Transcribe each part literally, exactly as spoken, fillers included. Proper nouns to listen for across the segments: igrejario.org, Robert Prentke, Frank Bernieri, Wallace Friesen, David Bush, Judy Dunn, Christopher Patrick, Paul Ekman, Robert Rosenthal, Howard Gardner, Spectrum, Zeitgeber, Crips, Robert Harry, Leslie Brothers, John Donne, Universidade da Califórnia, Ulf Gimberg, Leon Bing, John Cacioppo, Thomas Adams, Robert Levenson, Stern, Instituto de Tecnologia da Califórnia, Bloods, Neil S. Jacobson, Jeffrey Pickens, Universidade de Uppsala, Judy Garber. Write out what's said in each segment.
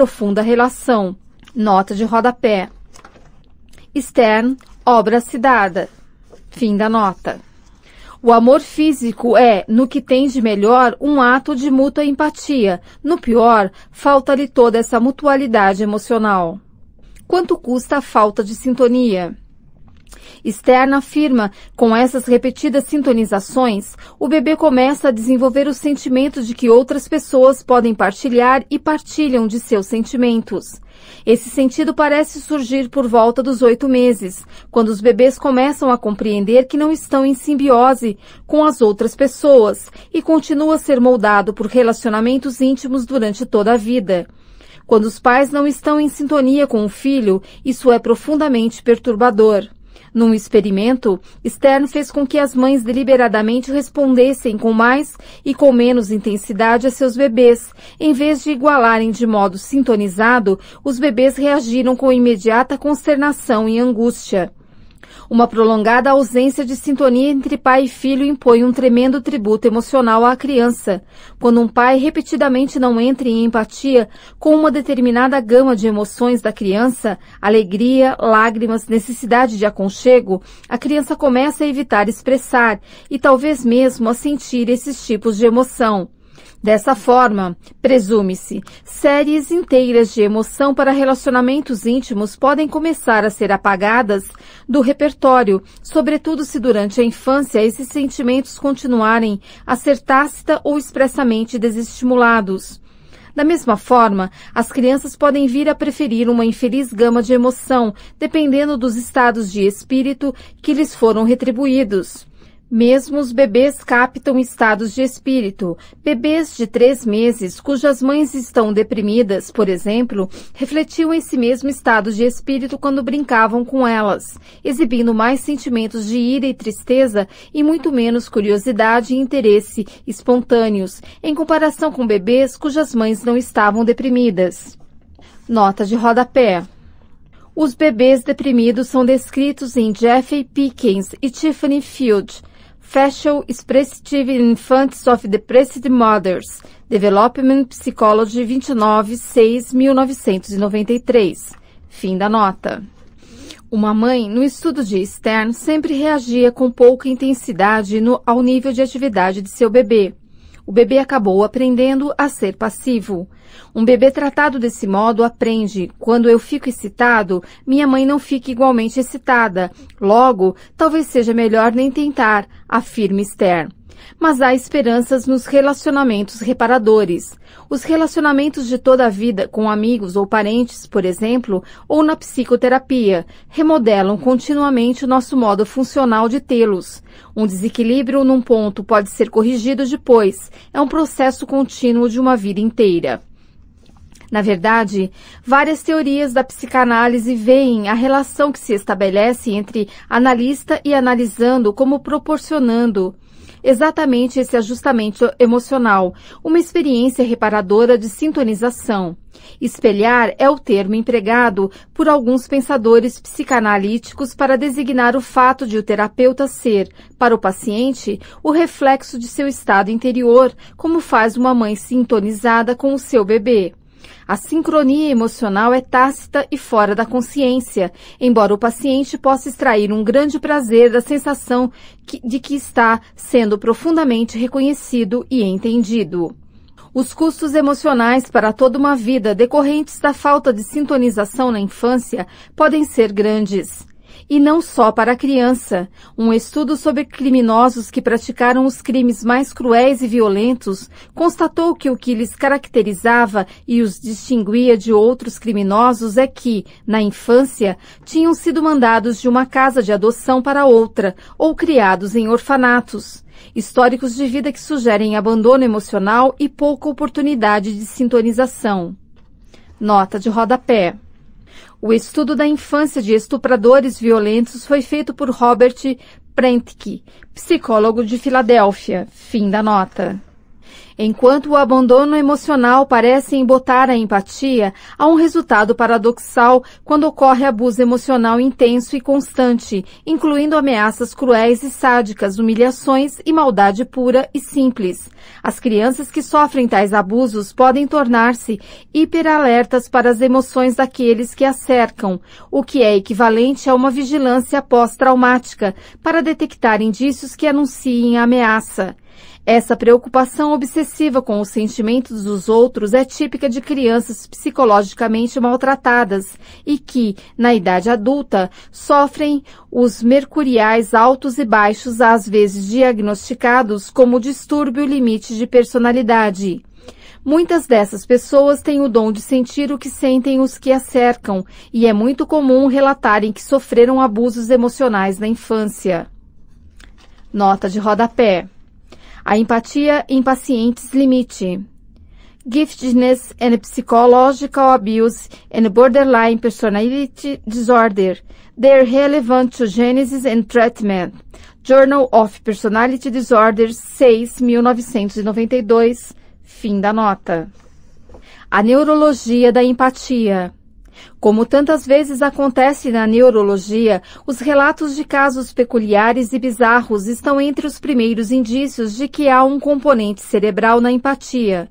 profunda relação. Nota de rodapé. Stern, obra citada. Fim da nota. O amor físico é, no que tem de melhor, um ato de mútua empatia. No pior, falta-lhe toda essa mutualidade emocional. Quanto custa a falta de sintonia? Stern afirma, com essas repetidas sintonizações, o bebê começa a desenvolver o sentimento de que outras pessoas podem partilhar e partilham de seus sentimentos. Esse sentido parece surgir por volta dos oito meses, quando os bebês começam a compreender que não estão em simbiose com as outras pessoas e continua a ser moldado por relacionamentos íntimos durante toda a vida. Quando os pais não estão em sintonia com o filho, isso é profundamente perturbador. Num experimento, Stern fez com que as mães deliberadamente respondessem com mais e com menos intensidade a seus bebês. Em vez de igualarem de modo sintonizado, os bebês reagiram com imediata consternação e angústia. Uma prolongada ausência de sintonia entre pai e filho impõe um tremendo tributo emocional à criança. Quando um pai repetidamente não entra em empatia com uma determinada gama de emoções da criança, alegria, lágrimas, necessidade de aconchego, a criança começa a evitar expressar e talvez mesmo a sentir esses tipos de emoção. Dessa forma, presume-se, séries inteiras de emoção para relacionamentos íntimos podem começar a ser apagadas do repertório, sobretudo se durante a infância esses sentimentos continuarem a ser tácita ou expressamente desestimulados. Da mesma forma, as crianças podem vir a preferir uma infeliz gama de emoção, dependendo dos estados de espírito que lhes foram retribuídos. Mesmo os bebês captam estados de espírito. Bebês de três meses, cujas mães estão deprimidas, por exemplo, refletiam esse mesmo estado de espírito quando brincavam com elas, exibindo mais sentimentos de ira e tristeza e muito menos curiosidade e interesse espontâneos, em comparação com bebês cujas mães não estavam deprimidas. Nota de rodapé. Os bebês deprimidos são descritos em Jeffrey Pickens e Tiffany Field. Facial Expressive Infants of Depressed Mothers, Development Psychology vinte e nove, seis, mil novecentos e noventa e três. Fim da nota. Uma mãe, no estudo de Stern, sempre reagia com pouca intensidade no, ao nível de atividade de seu bebê. O bebê acabou aprendendo a ser passivo. Um bebê tratado desse modo aprende, quando eu fico excitado, minha mãe não fica igualmente excitada. Logo, talvez seja melhor nem tentar, afirma Stern. Mas há esperanças nos relacionamentos reparadores. Os relacionamentos de toda a vida com amigos ou parentes, por exemplo, ou na psicoterapia, remodelam continuamente o nosso modo funcional de tê-los. Um desequilíbrio num ponto pode ser corrigido depois. É um processo contínuo de uma vida inteira. Na verdade, várias teorias da psicanálise veem a relação que se estabelece entre analista e analisando como proporcionando exatamente esse ajustamento emocional, uma experiência reparadora de sintonização. Espelhar é o termo empregado por alguns pensadores psicanalíticos para designar o fato de o terapeuta ser, para o paciente, o reflexo de seu estado interior, como faz uma mãe sintonizada com o seu bebê. A sincronia emocional é tácita e fora da consciência, embora o paciente possa extrair um grande prazer da sensação de que está sendo profundamente reconhecido e entendido. Os custos emocionais para toda uma vida decorrentes da falta de sintonização na infância podem ser grandes. E não só para a criança. Um estudo sobre criminosos que praticaram os crimes mais cruéis e violentos constatou que o que lhes caracterizava e os distinguia de outros criminosos é que, na infância, tinham sido mandados de uma casa de adoção para outra ou criados em orfanatos. Históricos de vida que sugerem abandono emocional e pouca oportunidade de sintonização. Nota de rodapé. O estudo da infância de estupradores violentos foi feito por Robert Prentke, psicólogo de Filadélfia. Fim da nota. enquanto o abandono emocional parece embotar a empatia, há um resultado paradoxal quando ocorre abuso emocional intenso e constante, incluindo ameaças cruéis e sádicas, humilhações e maldade pura e simples. As crianças que sofrem tais abusos podem tornar-se hiperalertas para as emoções daqueles que a cercam, o que é equivalente a uma vigilância pós-traumática para detectar indícios que anunciem a ameaça. Essa preocupação obsessiva com os sentimentos dos outros é típica de crianças psicologicamente maltratadas e que, na idade adulta, sofrem os mercuriais altos e baixos, às vezes diagnosticados como distúrbio limite de personalidade. Muitas dessas pessoas têm o dom de sentir o que sentem os que a cercam, e é muito comum relatarem que sofreram abusos emocionais na infância. Nota de rodapé. A empatia em pacientes limite. Giftedness and psychological abuse and borderline personality disorder. They're relevant to genesis and treatment. Journal of Personality Disorders, seis, mil novecentos e noventa e dois. Fim da nota. A neurologia da empatia. Como tantas vezes acontece na neurologia, os relatos de casos peculiares e bizarros estão entre os primeiros indícios de que há um componente cerebral na empatia.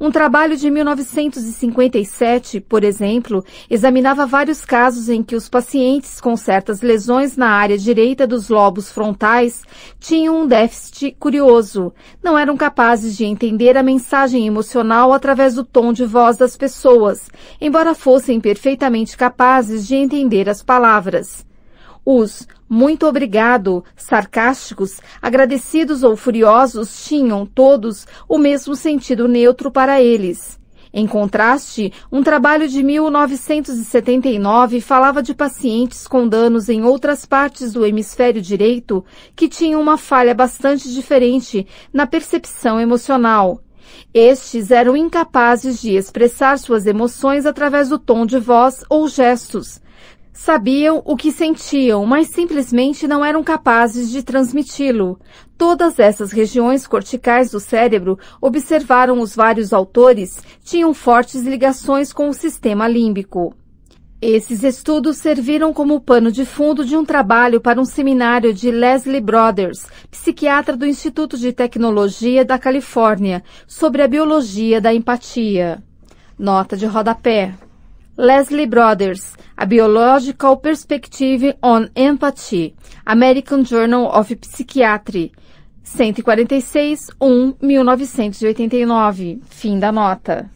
Um trabalho de mil novecentos e cinquenta e sete, por exemplo, examinava vários casos em que os pacientes com certas lesões na área direita dos lobos frontais tinham um déficit curioso. Não eram capazes de entender a mensagem emocional através do tom de voz das pessoas, embora fossem perfeitamente capazes de entender as palavras. Os muito obrigado, sarcásticos, agradecidos ou furiosos tinham, todos, o mesmo sentido neutro para eles. Em contraste, um trabalho de mil novecentos e setenta e nove falava de pacientes com danos em outras partes do hemisfério direito que tinham uma falha bastante diferente na percepção emocional. Estes eram incapazes de expressar suas emoções através do tom de voz ou gestos. Sabiam o que sentiam, mas simplesmente não eram capazes de transmiti-lo. Todas essas regiões corticais do cérebro, observaram os vários autores, tinham fortes ligações com o sistema límbico. Esses estudos serviram como pano de fundo de um trabalho para um seminário de Leslie Brothers, psiquiatra do Instituto de Tecnologia da Califórnia, sobre a biologia da empatia. Nota de rodapé. Leslie Brothers, A Biological Perspective on Empathy, American Journal of Psychiatry, cento e quarenta e seis, um, mil novecentos e oitenta e nove. Fim da nota.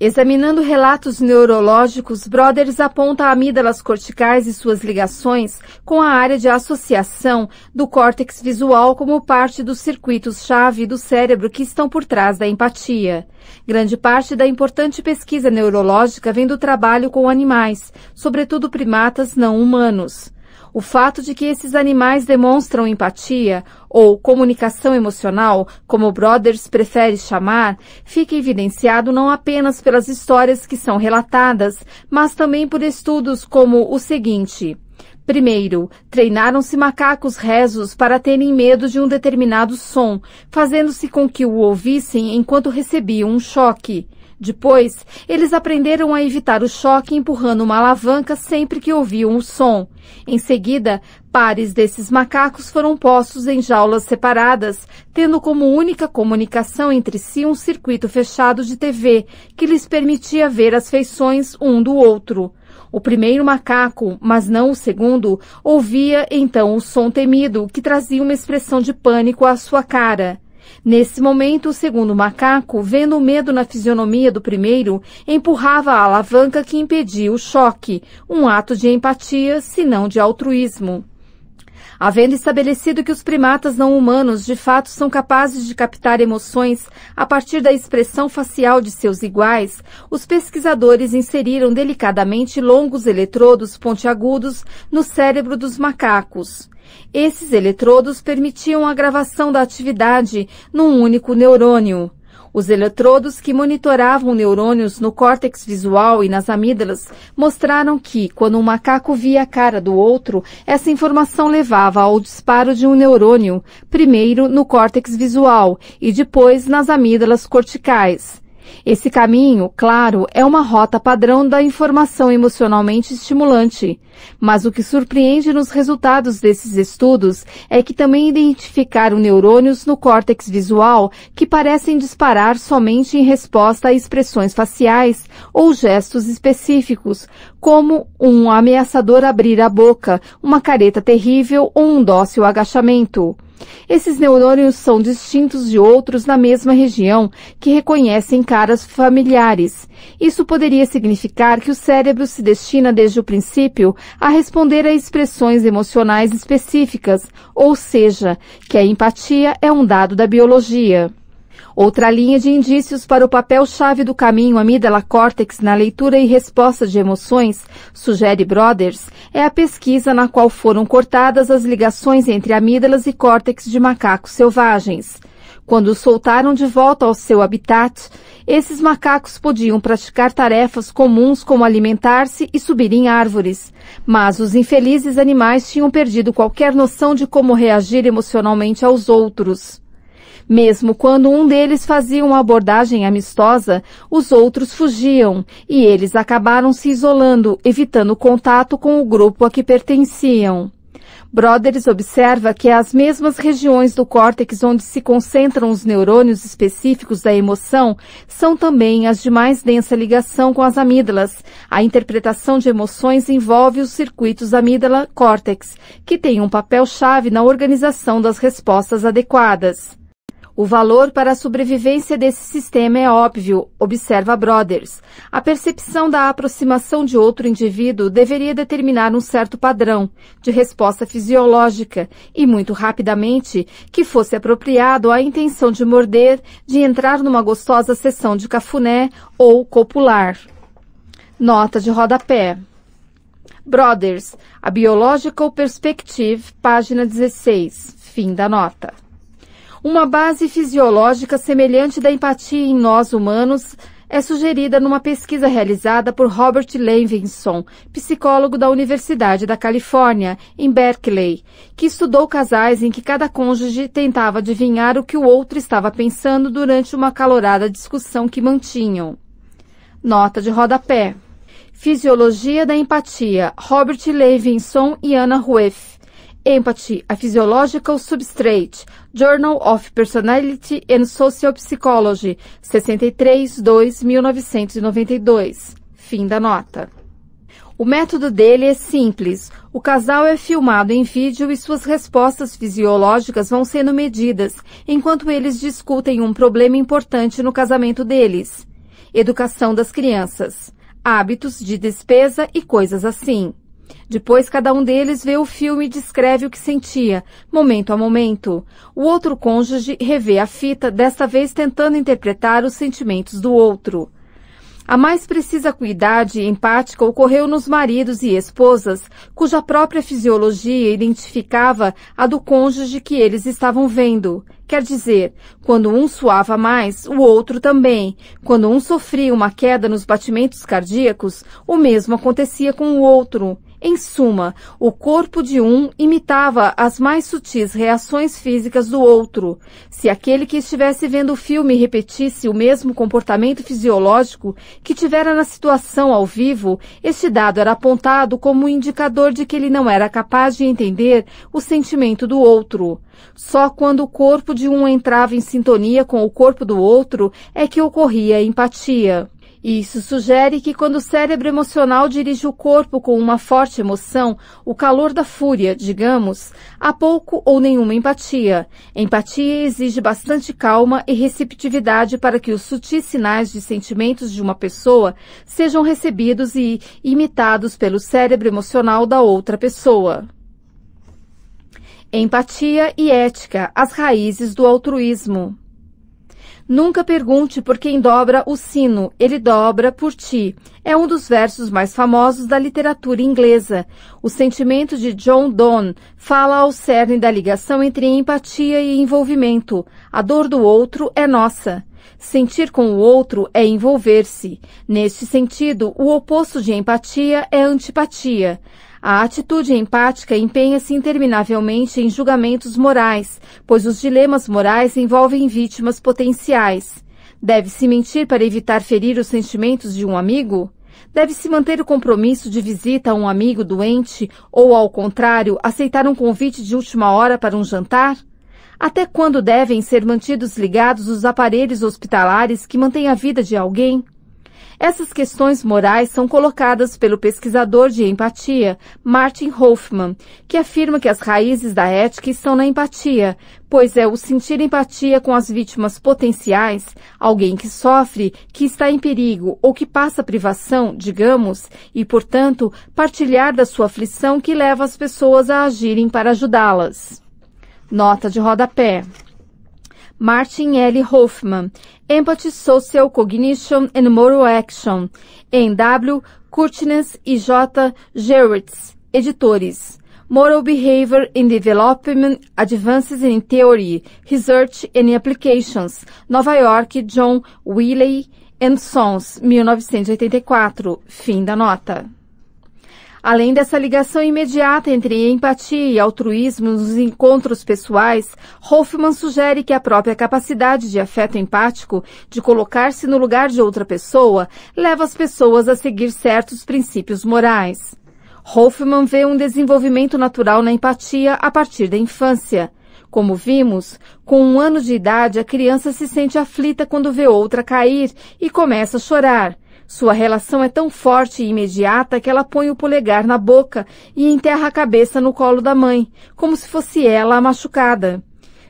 Examinando relatos neurológicos, Brothers aponta amígdalas corticais e suas ligações com a área de associação do córtex visual como parte dos circuitos-chave do cérebro que estão por trás da empatia. Grande parte da importante pesquisa neurológica vem do trabalho com animais, sobretudo primatas não humanos. O fato de que esses animais demonstram empatia, ou comunicação emocional, como Brothers prefere chamar, fica evidenciado não apenas pelas histórias que são relatadas, mas também por estudos como o seguinte. Primeiro, treinaram-se macacos rezos para terem medo de um determinado som, fazendo-se com que o ouvissem enquanto recebiam um choque. Depois, eles aprenderam a evitar o choque empurrando uma alavanca sempre que ouviam o som. Em seguida, pares desses macacos foram postos em jaulas separadas, tendo como única comunicação entre si um circuito fechado de T V, que lhes permitia ver as feições um do outro. O primeiro macaco, mas não o segundo, ouvia então o som temido, que trazia uma expressão de pânico à sua cara. Nesse momento, o segundo macaco, vendo o medo na fisionomia do primeiro, empurrava a alavanca que impedia o choque, um ato de empatia, se não de altruísmo. Havendo estabelecido que os primatas não humanos de fato são capazes de captar emoções a partir da expressão facial de seus iguais, os pesquisadores inseriram delicadamente longos eletrodos pontiagudos no cérebro dos macacos. Esses eletrodos permitiam a gravação da atividade num único neurônio. Os eletrodos que monitoravam neurônios no córtex visual e nas amígdalas mostraram que, quando um macaco via a cara do outro, essa informação levava ao disparo de um neurônio, primeiro no córtex visual e depois nas amígdalas corticais. Esse caminho, claro, é uma rota padrão da informação emocionalmente estimulante. Mas o que surpreende nos resultados desses estudos é que também identificaram neurônios no córtex visual que parecem disparar somente em resposta a expressões faciais ou gestos específicos, como um ameaçador abrir a boca, uma careta terrível ou um dócil agachamento. Esses neurônios são distintos de outros na mesma região que reconhecem caras familiares. Isso poderia significar que o cérebro se destina desde o princípio a responder a expressões emocionais específicas, ou seja, que a empatia é um dado da biologia. Outra linha de indícios para o papel-chave do caminho amígdala-córtex na leitura e resposta de emoções, sugere Brothers, é a pesquisa na qual foram cortadas as ligações entre amígdalas e córtex de macacos selvagens. Quando os soltaram de volta ao seu habitat, esses macacos podiam praticar tarefas comuns como alimentar-se e subir em árvores. Mas os infelizes animais tinham perdido qualquer noção de como reagir emocionalmente aos outros. Mesmo quando um deles fazia uma abordagem amistosa, os outros fugiam, e eles acabaram se isolando, evitando contato com o grupo a que pertenciam. Brothers observa que as mesmas regiões do córtex onde se concentram os neurônios específicos da emoção são também as de mais densa ligação com as amígdalas. A interpretação de emoções envolve os circuitos amígdala-córtex, que têm um papel-chave na organização das respostas adequadas. O valor para a sobrevivência desse sistema é óbvio, observa Brothers. A percepção da aproximação de outro indivíduo deveria determinar um certo padrão de resposta fisiológica e, muito rapidamente, que fosse apropriado à intenção de morder, de entrar numa gostosa sessão de cafuné ou copular. Nota de rodapé. Brothers, A Biological Perspective, página dezesseis. Fim da nota. Uma base fisiológica semelhante da empatia em nós humanos é sugerida numa pesquisa realizada por Robert Levenson, psicólogo da Universidade da Califórnia, em Berkeley, que estudou casais em que cada cônjuge tentava adivinhar o que o outro estava pensando durante uma acalorada discussão que mantinham. Nota de rodapé. Fisiologia da empatia, Robert Levenson e Anna Rueff. Empathy, A Physiological Substrate, Journal of Personality and Social Psychology, sessenta e três, dois, mil novecentos e noventa e dois. Fim da nota. O método dele é simples. O casal é filmado em vídeo e suas respostas fisiológicas vão sendo medidas, enquanto eles discutem um problema importante no casamento deles. Educação das crianças, hábitos de despesa e coisas assim. Depois, cada um deles vê o filme e descreve o que sentia, momento a momento. O outro cônjuge revê a fita, desta vez tentando interpretar os sentimentos do outro. A mais precisa acuidade empática ocorreu nos maridos e esposas, cuja própria fisiologia identificava a do cônjuge que eles estavam vendo. Quer dizer, quando um suava mais, o outro também. Quando um sofria uma queda nos batimentos cardíacos, o mesmo acontecia com o outro. Em suma, o corpo de um imitava as mais sutis reações físicas do outro. Se aquele que estivesse vendo o filme repetisse o mesmo comportamento fisiológico que tivera na situação ao vivo, este dado era apontado como um indicador de que ele não era capaz de entender o sentimento do outro. Só quando o corpo de um entrava em sintonia com o corpo do outro é que ocorria a empatia. Isso sugere que quando o cérebro emocional dirige o corpo com uma forte emoção, o calor da fúria, digamos, há pouco ou nenhuma empatia. Empatia exige bastante calma e receptividade para que os sutis sinais de sentimentos de uma pessoa sejam recebidos e imitados pelo cérebro emocional da outra pessoa. Empatia e ética, as raízes do altruísmo. Nunca pergunte por quem dobra o sino, ele dobra por ti. É um dos versos mais famosos da literatura inglesa. O sentimento de John Donne fala ao cerne da ligação entre empatia e envolvimento. A dor do outro é nossa. Sentir com o outro é envolver-se. Neste sentido, o oposto de empatia é antipatia. A atitude empática empenha-se interminavelmente em julgamentos morais, pois os dilemas morais envolvem vítimas potenciais. Deve-se mentir para evitar ferir os sentimentos de um amigo? Deve-se manter o compromisso de visita a um amigo doente ou, ao contrário, aceitar um convite de última hora para um jantar? Até quando devem ser mantidos ligados os aparelhos hospitalares que mantêm a vida de alguém? Essas questões morais são colocadas pelo pesquisador de empatia, Martin Hoffman, que afirma que as raízes da ética estão na empatia, pois é o sentir empatia com as vítimas potenciais, alguém que sofre, que está em perigo ou que passa privação, digamos, e, portanto, partilhar da sua aflição que leva as pessoas a agirem para ajudá-las. Nota de rodapé. Martin L. Hoffman, Empathy, Social Cognition and Moral Action, em W. Curtines e J. Gerrits, editores. Moral Behavior in Development, Advances in Theory, Research and Applications, Nova York, John Willey and Sons, mil novecentos e oitenta e quatro. Fim da nota. Além dessa ligação imediata entre empatia e altruísmo nos encontros pessoais, Hoffman sugere que a própria capacidade de afeto empático, de colocar-se no lugar de outra pessoa, leva as pessoas a seguir certos princípios morais. Hoffman vê um desenvolvimento natural na empatia a partir da infância. Como vimos, com um ano de idade, a criança se sente aflita quando vê outra cair e começa a chorar. Sua relação é tão forte e imediata que ela põe o polegar na boca e enterra a cabeça no colo da mãe, como se fosse ela a machucada.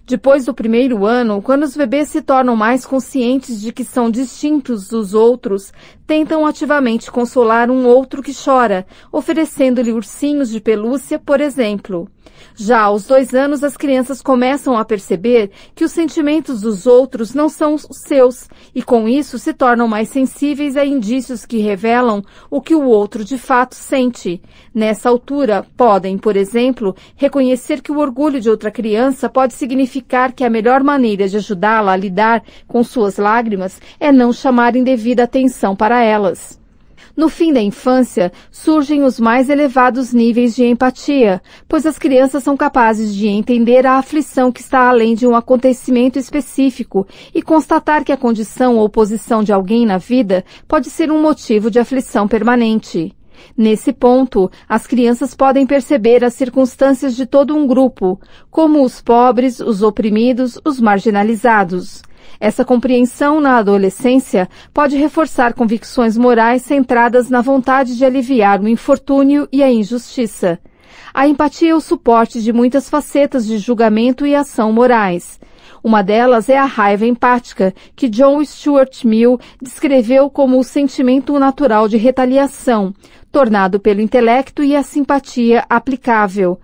Depois do primeiro ano, quando os bebês se tornam mais conscientes de que são distintos dos outros, tentam ativamente consolar um outro que chora, oferecendo-lhe ursinhos de pelúcia, por exemplo. Já aos dois anos, as crianças começam a perceber que os sentimentos dos outros não são os seus e, com isso, se tornam mais sensíveis a indícios que revelam o que o outro de fato sente. Nessa altura, podem, por exemplo, reconhecer que o orgulho de outra criança pode significar que a melhor maneira de ajudá-la a lidar com suas lágrimas é não chamar indevida atenção para elas. No fim da infância, surgem os mais elevados níveis de empatia, pois as crianças são capazes de entender a aflição que está além de um acontecimento específico e constatar que a condição ou posição de alguém na vida pode ser um motivo de aflição permanente. Nesse ponto, as crianças podem perceber as circunstâncias de todo um grupo, como os pobres, os oprimidos, os marginalizados. Essa compreensão na adolescência pode reforçar convicções morais centradas na vontade de aliviar o infortúnio e a injustiça. A empatia é o suporte de muitas facetas de julgamento e ação morais. Uma delas é a raiva empática, que John Stuart Mill descreveu como o sentimento natural de retaliação, tornado pelo intelecto e a simpatia aplicável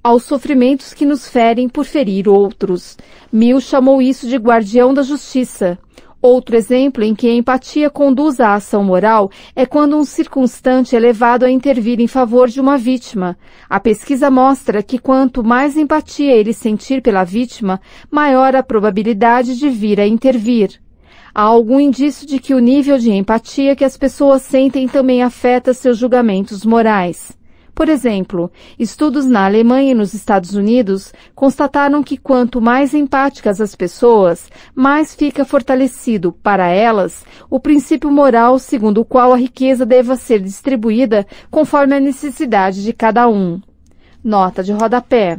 aos sofrimentos que nos ferem por ferir outros. Mill chamou isso de guardião da justiça. Outro exemplo em que a empatia conduz à ação moral é quando um circunstante é levado a intervir em favor de uma vítima. A pesquisa mostra que quanto mais empatia ele sentir pela vítima, maior a probabilidade de vir a intervir. Há algum indício de que o nível de empatia que as pessoas sentem também afeta seus julgamentos morais. Por exemplo, estudos na Alemanha e nos Estados Unidos constataram que quanto mais empáticas as pessoas, mais fica fortalecido, para elas, o princípio moral segundo o qual a riqueza deva ser distribuída conforme a necessidade de cada um. Nota de rodapé.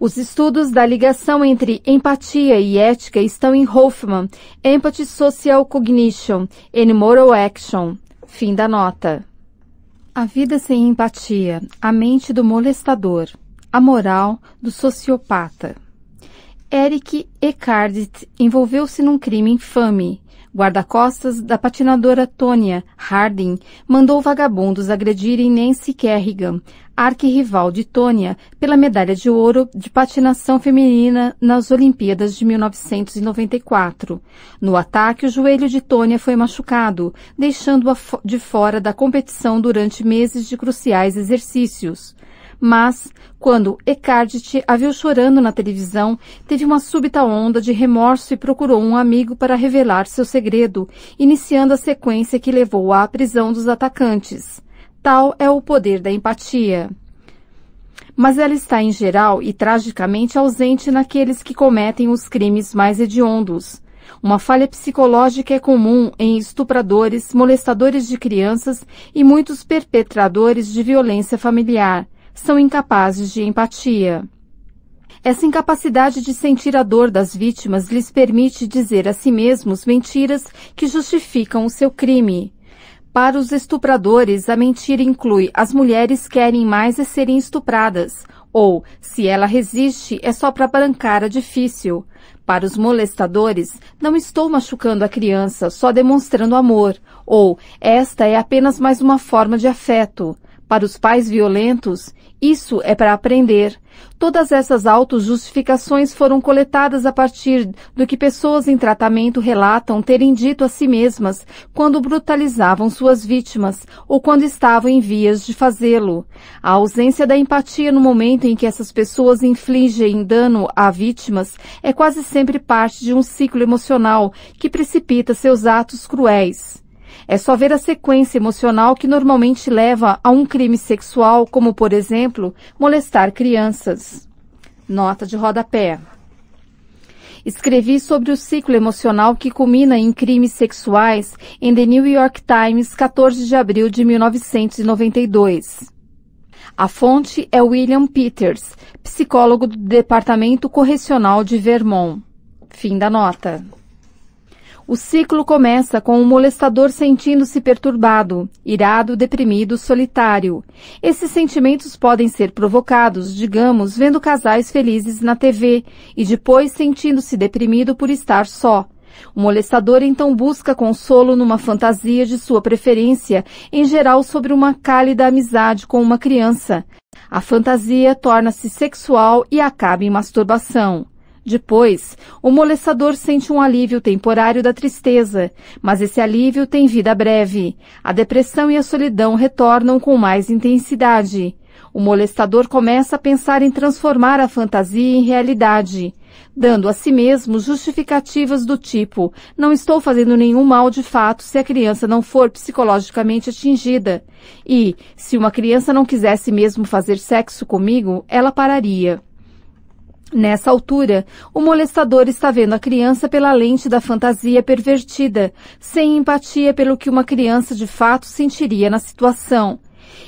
Os estudos da ligação entre empatia e ética estão em Hoffman, Empathy Social Cognition and Moral Action. Fim da nota. A vida sem empatia, a mente do molestador, a moral do sociopata. Eric Eckardt envolveu-se num crime infame. Guarda-costas da patinadora Tonya Harding mandou vagabundos agredirem Nancy Kerrigan, arquirrival de Tonya, pela medalha de ouro de patinação feminina nas Olimpíadas de mil novecentos e noventa e quatro. No ataque, o joelho de Tonya foi machucado, deixando-a de fora da competição durante meses de cruciais exercícios. Mas, quando Eckardt a viu chorando na televisão, teve uma súbita onda de remorso e procurou um amigo para revelar seu segredo, iniciando a sequência que levou à prisão dos atacantes. Tal é o poder da empatia. Mas ela está em geral e tragicamente ausente naqueles que cometem os crimes mais hediondos. Uma falha psicológica é comum em estupradores, molestadores de crianças e muitos perpetradores de violência familiar. São incapazes de empatia. Essa incapacidade de sentir a dor das vítimas lhes permite dizer a si mesmos mentiras que justificam o seu crime. Para os estupradores, a mentira inclui as mulheres querem mais é serem estupradas, ou, se ela resiste, é só para bancar a difícil. Para os molestadores, não estou machucando a criança, só demonstrando amor, ou, esta é apenas mais uma forma de afeto. Para os pais violentos, isso é para aprender. Todas essas autojustificações foram coletadas a partir do que pessoas em tratamento relatam terem dito a si mesmas quando brutalizavam suas vítimas ou quando estavam em vias de fazê-lo. A ausência da empatia no momento em que essas pessoas infligem dano a vítimas é quase sempre parte de um ciclo emocional que precipita seus atos cruéis. É só ver a sequência emocional que normalmente leva a um crime sexual, como, por exemplo, molestar crianças. Nota de rodapé. Escrevi sobre o ciclo emocional que culmina em crimes sexuais em The New York Times, quatorze de abril de mil novecentos e noventa e dois. A fonte é William Peters, psicólogo do Departamento Correcional de Vermont. Fim da nota. O ciclo começa com o molestador sentindo-se perturbado, irado, deprimido, solitário. Esses sentimentos podem ser provocados, digamos, vendo casais felizes na tê vê e depois sentindo-se deprimido por estar só. O molestador então busca consolo numa fantasia de sua preferência, em geral sobre uma cálida amizade com uma criança. A fantasia torna-se sexual e acaba em masturbação. Depois, o molestador sente um alívio temporário da tristeza, mas esse alívio tem vida breve. A depressão e a solidão retornam com mais intensidade. O molestador começa a pensar em transformar a fantasia em realidade, dando a si mesmo justificativas do tipo: não estou fazendo nenhum mal de fato se a criança não for psicologicamente atingida, e, se uma criança não quisesse mesmo fazer sexo comigo, ela pararia. Nessa altura, o molestador está vendo a criança pela lente da fantasia pervertida, sem empatia pelo que uma criança de fato sentiria na situação.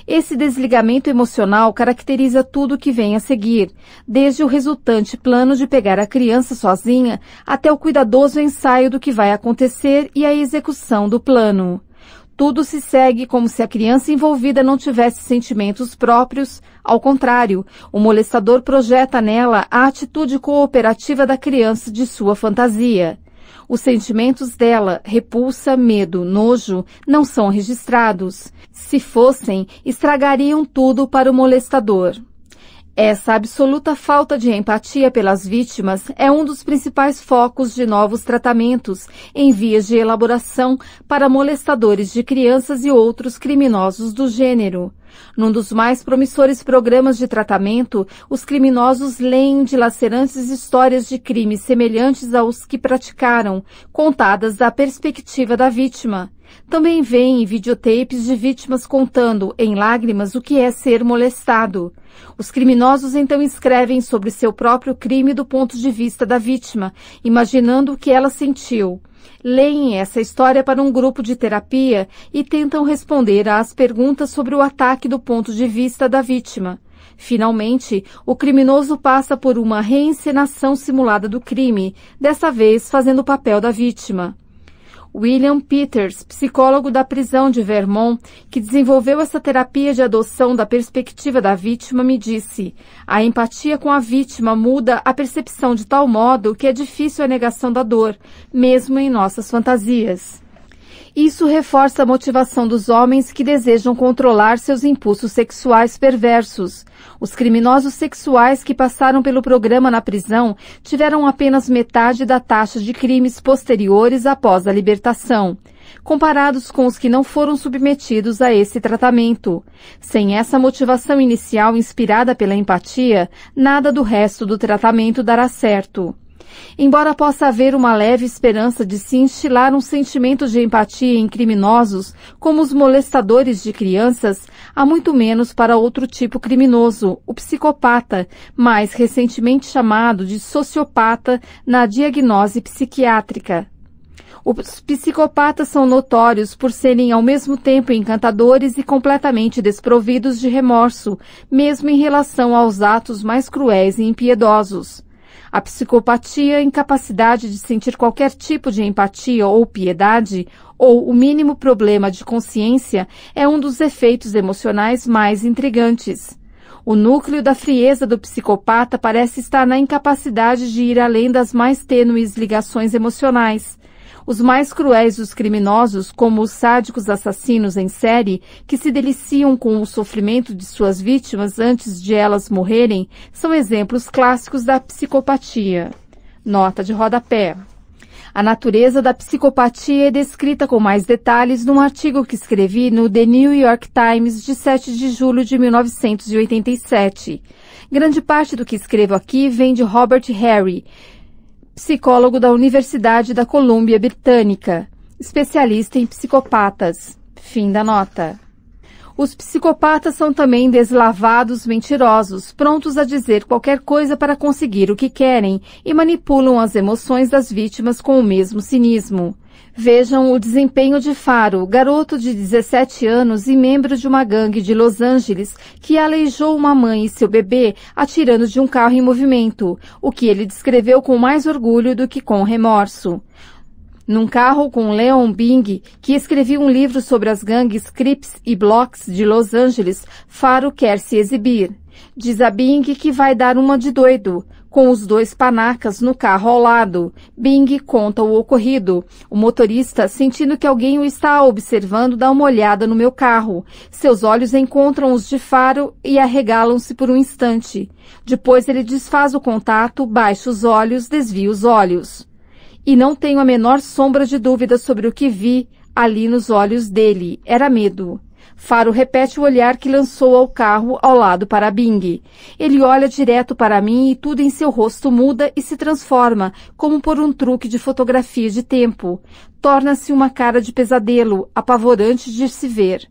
Esse desligamento emocional caracteriza tudo o que vem a seguir, desde o resultante plano de pegar a criança sozinha até o cuidadoso ensaio do que vai acontecer e a execução do plano. Tudo se segue como se a criança envolvida não tivesse sentimentos próprios. Ao contrário, o molestador projeta nela a atitude cooperativa da criança de sua fantasia. Os sentimentos dela, repulsa, medo, nojo, não são registrados. Se fossem, estragariam tudo para o molestador. Essa absoluta falta de empatia pelas vítimas é um dos principais focos de novos tratamentos em vias de elaboração para molestadores de crianças e outros criminosos do gênero. Num dos mais promissores programas de tratamento, os criminosos leem dilacerantes histórias de crimes semelhantes aos que praticaram, contadas da perspectiva da vítima. Também veem videotapes de vítimas contando, em lágrimas, o que é ser molestado. Os criminosos então escrevem sobre seu próprio crime do ponto de vista da vítima, imaginando o que ela sentiu. Leem essa história para um grupo de terapia e tentam responder às perguntas sobre o ataque do ponto de vista da vítima. Finalmente, o criminoso passa por uma reencenação simulada do crime, dessa vez fazendo o papel da vítima. William Peters, psicólogo da prisão de Vermont, que desenvolveu essa terapia de adoção da perspectiva da vítima, me disse: a empatia com a vítima muda a percepção de tal modo que é difícil a negação da dor, mesmo em nossas fantasias. Isso reforça a motivação dos homens que desejam controlar seus impulsos sexuais perversos. Os criminosos sexuais que passaram pelo programa na prisão tiveram apenas metade da taxa de crimes posteriores após a libertação. comparados com os que não foram submetidos a esse tratamento. Sem essa motivação inicial inspirada pela empatia, nada do resto do tratamento dará certo. Embora possa haver uma leve esperança de se instilar um sentimento de empatia em criminosos, como os molestadores de crianças, há muito menos para outro tipo criminoso, o psicopata, mais recentemente chamado de sociopata na diagnose psiquiátrica. Os psicopatas são notórios por serem ao mesmo tempo encantadores e completamente desprovidos de remorso, mesmo em relação aos atos mais cruéis e impiedosos. A psicopatia, incapacidade de sentir qualquer tipo de empatia ou piedade, ou o mínimo problema de consciência, é um dos efeitos emocionais mais intrigantes. O núcleo da frieza do psicopata parece estar na incapacidade de ir além das mais tênues ligações emocionais. Os mais cruéis dos criminosos, como os sádicos assassinos em série, que se deliciam com o sofrimento de suas vítimas antes de elas morrerem, são exemplos clássicos da psicopatia. Nota de rodapé. A natureza da psicopatia é descrita com mais detalhes num artigo que escrevi no The New York Times de sete de julho de mil novecentos e oitenta e sete. Grande parte do que escrevo aqui vem de Robert Harry, psicólogo da Universidade da Colômbia Britânica, especialista em psicopatas. Fim da nota. Os psicopatas são também deslavados mentirosos, prontos a dizer qualquer coisa para conseguir o que querem e manipulam as emoções das vítimas com o mesmo cinismo. Vejam o desempenho de Faro, garoto de dezessete anos e membro de uma gangue de Los Angeles que aleijou uma mãe e seu bebê atirando de um carro em movimento, o que ele descreveu com mais orgulho do que com remorso. Num carro com Leon Bing, que escrevia um livro sobre as gangues Crips e Bloods de Los Angeles, Faro quer se exibir. Diz a Bing que vai dar uma de doido, com os dois panacas no carro ao lado. Bing conta o ocorrido. O motorista, sentindo que alguém o está observando, dá uma olhada no meu carro. Seus olhos encontram os de Faro e arregalam-se por um instante. Depois ele desfaz o contato, baixa os olhos, desvia os olhos. E não tenho a menor sombra de dúvida sobre o que vi ali nos olhos dele. Era medo. Faro repete o olhar que lançou ao carro ao lado para Bing. Ele olha direto para mim e tudo em seu rosto muda e se transforma, como por um truque de fotografia de tempo. Torna-se uma cara de pesadelo, apavorante de se ver.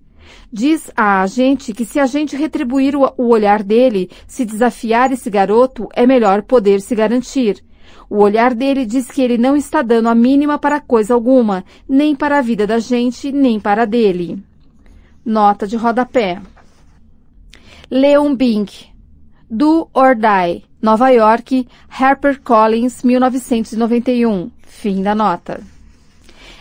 Diz a agente que se a gente retribuir o olhar dele, se desafiar esse garoto, é melhor poder se garantir. O olhar dele diz que ele não está dando a mínima para coisa alguma, nem para a vida da gente, nem para a dele. Nota de rodapé. Leon Bing, Do or Die, Nova York, HarperCollins, mil novecentos e noventa e um. Fim da nota.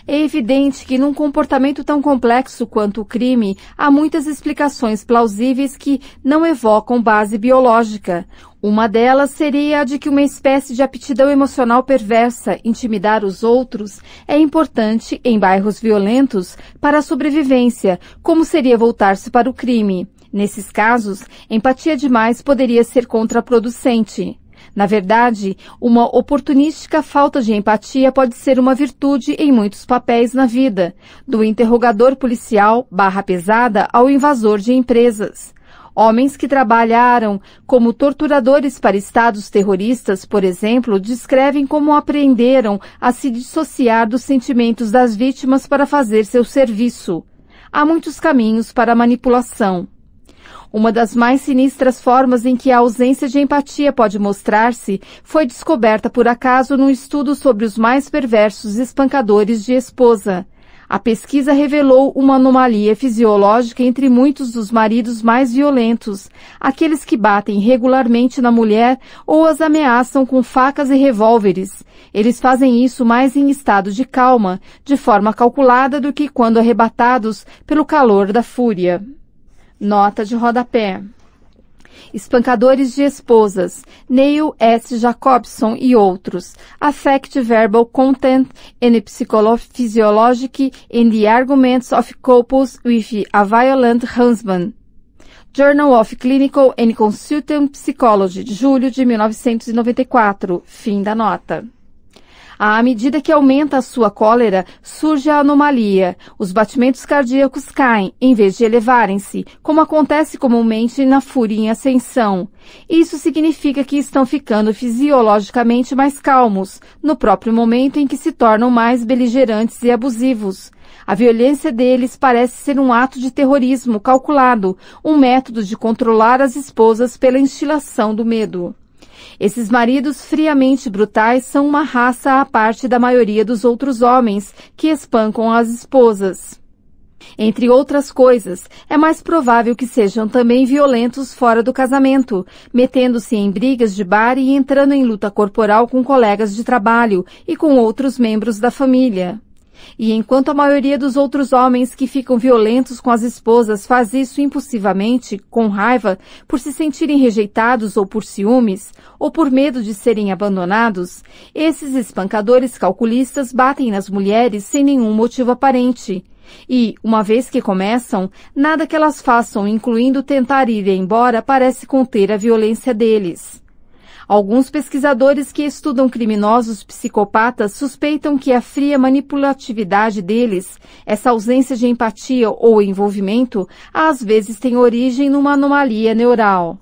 É evidente que num comportamento tão complexo quanto o crime, há muitas explicações plausíveis que não evocam base biológica. Uma delas seria a de que uma espécie de aptidão emocional perversa, intimidar os outros, é importante, em bairros violentos, para a sobrevivência, como seria voltar-se para o crime. Nesses casos, empatia demais poderia ser contraproducente. Na verdade, uma oportunística falta de empatia pode ser uma virtude em muitos papéis na vida, do interrogador policial, barra pesada, ao invasor de empresas. Homens que trabalharam como torturadores para estados terroristas, por exemplo, descrevem como aprenderam a se dissociar dos sentimentos das vítimas para fazer seu serviço. Há muitos caminhos para a manipulação. Uma das mais sinistras formas em que a ausência de empatia pode mostrar-se foi descoberta por acaso num estudo sobre os mais perversos espancadores de esposa. A pesquisa revelou uma anomalia fisiológica entre muitos dos maridos mais violentos, aqueles que batem regularmente na mulher ou as ameaçam com facas e revólveres. Eles fazem isso mais em estado de calma, de forma calculada, do que quando arrebatados pelo calor da fúria. Nota de rodapé. Espancadores de esposas, Neil S. Jacobson e outros. Affect verbal content and psychophysiology in the arguments of couples with a violent husband. Journal of Clinical and Consultant Psychology, julho de mil novecentos e noventa e quatro. Fim da nota. À medida que aumenta a sua cólera, surge a anomalia. Os batimentos cardíacos caem, em vez de elevarem-se, como acontece comumente na fúria em ascensão. Isso significa que estão ficando fisiologicamente mais calmos, no próprio momento em que se tornam mais beligerantes e abusivos. A violência deles parece ser um ato de terrorismo calculado, um método de controlar as esposas pela instilação do medo. Esses maridos friamente brutais são uma raça à parte da maioria dos outros homens que espancam as esposas. Entre outras coisas, é mais provável que sejam também violentos fora do casamento, metendo-se em brigas de bar e entrando em luta corporal com colegas de trabalho e com outros membros da família. E enquanto a maioria dos outros homens que ficam violentos com as esposas faz isso impulsivamente, com raiva, por se sentirem rejeitados ou por ciúmes, ou por medo de serem abandonados, esses espancadores calculistas batem nas mulheres sem nenhum motivo aparente. E, uma vez que começam, nada que elas façam, incluindo tentar ir embora, parece conter a violência deles. Alguns pesquisadores que estudam criminosos psicopatas suspeitam que a fria manipulatividade deles, essa ausência de empatia ou envolvimento, às vezes tem origem numa anomalia neural.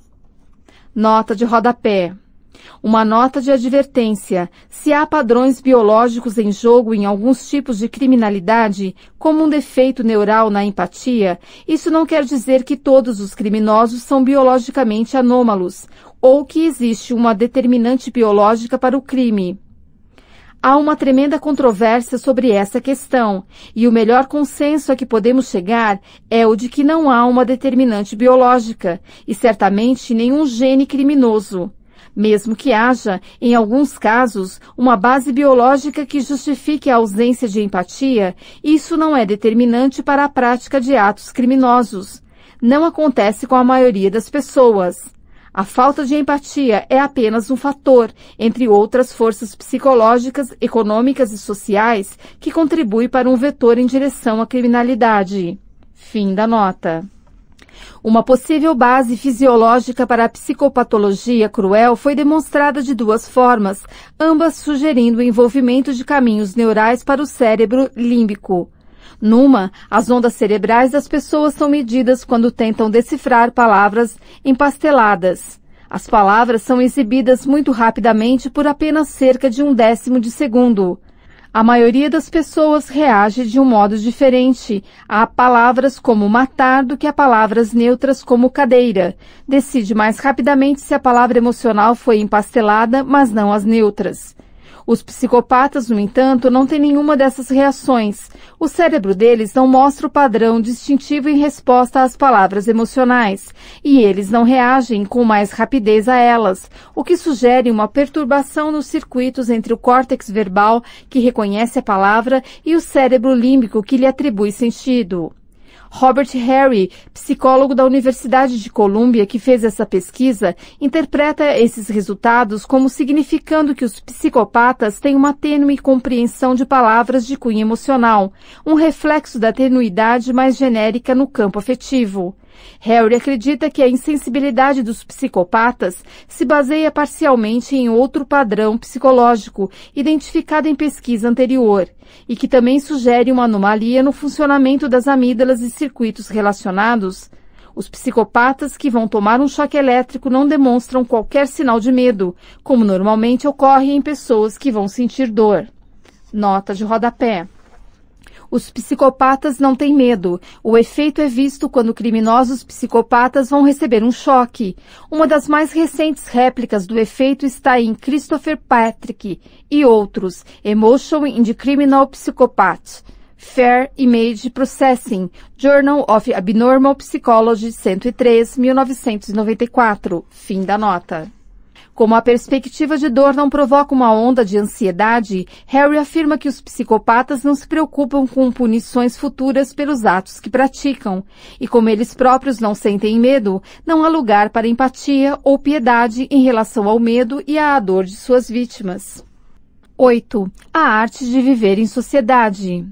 Nota de rodapé. Uma nota de advertência. Se há padrões biológicos em jogo em alguns tipos de criminalidade, como um defeito neural na empatia, isso não quer dizer que todos os criminosos são biologicamente anômalos, ou que existe uma determinante biológica para o crime. Há uma tremenda controvérsia sobre essa questão, e o melhor consenso a que podemos chegar é o de que não há uma determinante biológica, e certamente nenhum gene criminoso. Mesmo que haja, em alguns casos, uma base biológica que justifique a ausência de empatia, isso não é determinante para a prática de atos criminosos. Não acontece com a maioria das pessoas. A falta de empatia é apenas um fator, entre outras forças psicológicas, econômicas e sociais, que contribui para um vetor em direção à criminalidade. Fim da nota. Uma possível base fisiológica para a psicopatologia cruel foi demonstrada de duas formas, ambas sugerindo o envolvimento de caminhos neurais para o cérebro límbico. Numa, as ondas cerebrais das pessoas são medidas quando tentam decifrar palavras empasteladas. As palavras são exibidas muito rapidamente por apenas cerca de um décimo de segundo. A maioria das pessoas reage de um modo diferente a palavras como matar do que a palavras neutras como cadeira. Decide mais rapidamente se a palavra emocional foi empastelada, mas não as neutras. Os psicopatas, no entanto, não têm nenhuma dessas reações. O cérebro deles não mostra o padrão distintivo em resposta às palavras emocionais, e eles não reagem com mais rapidez a elas, o que sugere uma perturbação nos circuitos entre o córtex verbal, que reconhece a palavra, e o cérebro límbico, que lhe atribui sentido. Robert Harry, psicólogo da Universidade de Colômbia que fez essa pesquisa, interpreta esses resultados como significando que os psicopatas têm uma tênue compreensão de palavras de cunho emocional, um reflexo da tenuidade mais genérica no campo afetivo. Harry acredita que a insensibilidade dos psicopatas se baseia parcialmente em outro padrão psicológico, identificado em pesquisa anterior, e que também sugere uma anomalia no funcionamento das amígdalas e circuitos relacionados. Os psicopatas que vão tomar um choque elétrico não demonstram qualquer sinal de medo, como normalmente ocorre em pessoas que vão sentir dor. Nota de rodapé. Os psicopatas não têm medo. O efeito é visto quando criminosos psicopatas vão receber um choque. Uma das mais recentes réplicas do efeito está em Christopher Patrick e outros, Emotion in the Criminal Psychopath, Fair Image Processing, Journal of Abnormal Psychology, cento e três, mil novecentos e noventa e quatro. Fim da nota. Como a perspectiva de dor não provoca uma onda de ansiedade, Harry afirma que os psicopatas não se preocupam com punições futuras pelos atos que praticam. E como eles próprios não sentem medo, não há lugar para empatia ou piedade em relação ao medo e à dor de suas vítimas. oito. A arte de viver em sociedade.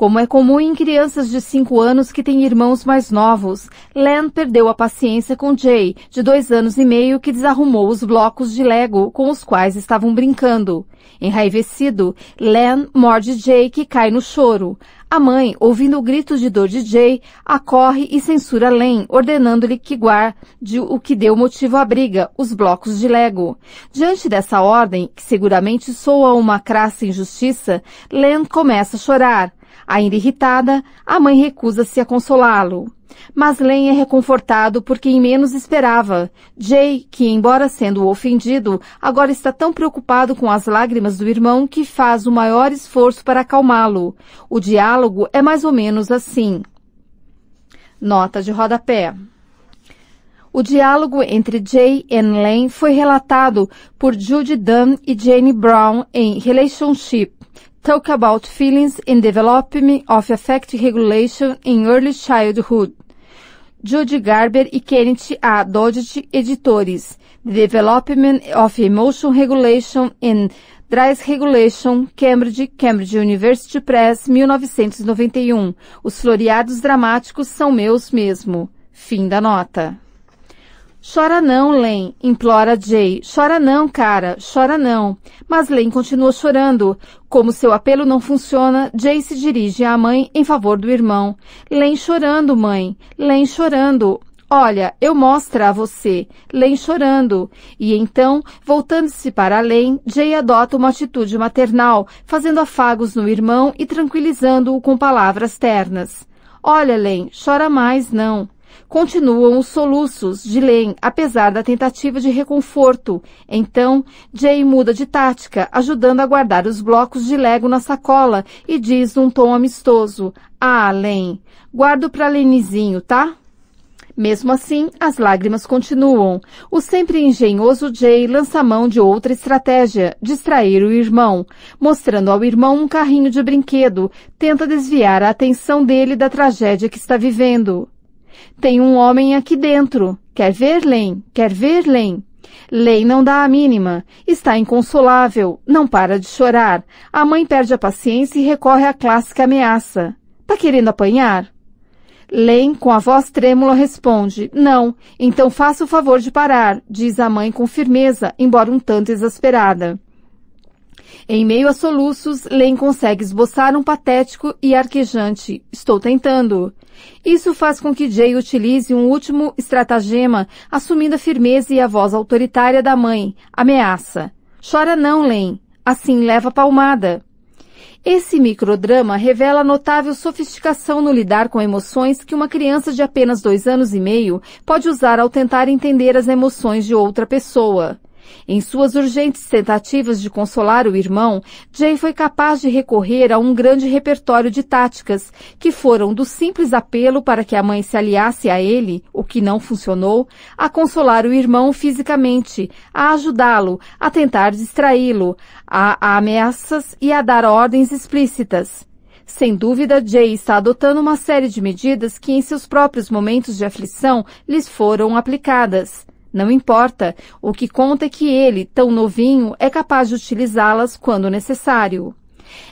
Como é comum em crianças de cinco anos que têm irmãos mais novos, Len perdeu a paciência com Jay, de dois anos e meio, que desarrumou os blocos de Lego com os quais estavam brincando. Enraivecido, Len morde Jay, que cai no choro. A mãe, ouvindo o grito de dor de Jay, acorre e censura Len, ordenando-lhe que guarde o que deu motivo à briga, os blocos de Lego. Diante dessa ordem, que seguramente soa uma crassa injustiça, Len começa a chorar. Ainda irritada, a mãe recusa-se a consolá-lo. Mas Len é reconfortado por quem menos esperava. Jay, que embora sendo ofendido, agora está tão preocupado com as lágrimas do irmão que faz o maior esforço para acalmá-lo. O diálogo é mais ou menos assim. Nota de rodapé. O diálogo entre Jay e Len foi relatado por Judy Dunn e Jane Brown em Relationship. Talk about feelings in development of affect regulation in early childhood. Judy Garber e Kenneth A. Dodge, editores. The Development of Emotion Regulation and Drive Regulation, Cambridge, Cambridge University Press, mil novecentos e noventa e um. Os floreados dramáticos são meus mesmo. Fim da nota. Chora não, Len, implora Jay. Chora não, cara, chora não. Mas Len continua chorando. Como seu apelo não funciona, Jay se dirige à mãe em favor do irmão. Len chorando, mãe. Len chorando. Olha, eu mostro a você. Len chorando. E então, voltando-se para Len, Jay adota uma atitude maternal, fazendo afagos no irmão e tranquilizando-o com palavras ternas. Olha, Len, chora mais não. Continuam os soluços de Len, apesar da tentativa de reconforto. Então, Jay muda de tática, ajudando a guardar os blocos de Lego na sacola e diz num tom amistoso, Ah, Len, guardo pra Lenizinho, tá? Mesmo assim, as lágrimas continuam. O sempre engenhoso Jay lança mão de outra estratégia, distrair o irmão. Mostrando ao irmão um carrinho de brinquedo, tenta desviar a atenção dele da tragédia que está vivendo. Tem um homem aqui dentro. Quer ver, Len? Quer ver, Len? Len não dá a mínima. Está inconsolável. Não para de chorar. A mãe perde a paciência e recorre à clássica ameaça. Tá querendo apanhar? Len, com a voz trêmula, responde, Não. Então faça o favor de parar, diz a mãe com firmeza, embora um tanto exasperada. Em meio a soluços, Len consegue esboçar um patético e arquejante. Estou tentando. Isso faz com que Jay utilize um último estratagema, assumindo a firmeza e a voz autoritária da mãe. Ameaça. Chora não, Len. Assim leva palmada. Esse microdrama revela notável sofisticação no lidar com emoções que uma criança de apenas dois anos e meio pode usar ao tentar entender as emoções de outra pessoa. Em suas urgentes tentativas de consolar o irmão, Jay foi capaz de recorrer a um grande repertório de táticas, que foram do simples apelo para que a mãe se aliasse a ele, o que não funcionou, a consolar o irmão fisicamente, a ajudá-lo, a tentar distraí-lo, a, a ameaças e a dar ordens explícitas. Sem dúvida, Jay está adotando uma série de medidas que em seus próprios momentos de aflição lhes foram aplicadas. Não importa, o que conta é que ele, tão novinho, é capaz de utilizá-las quando necessário.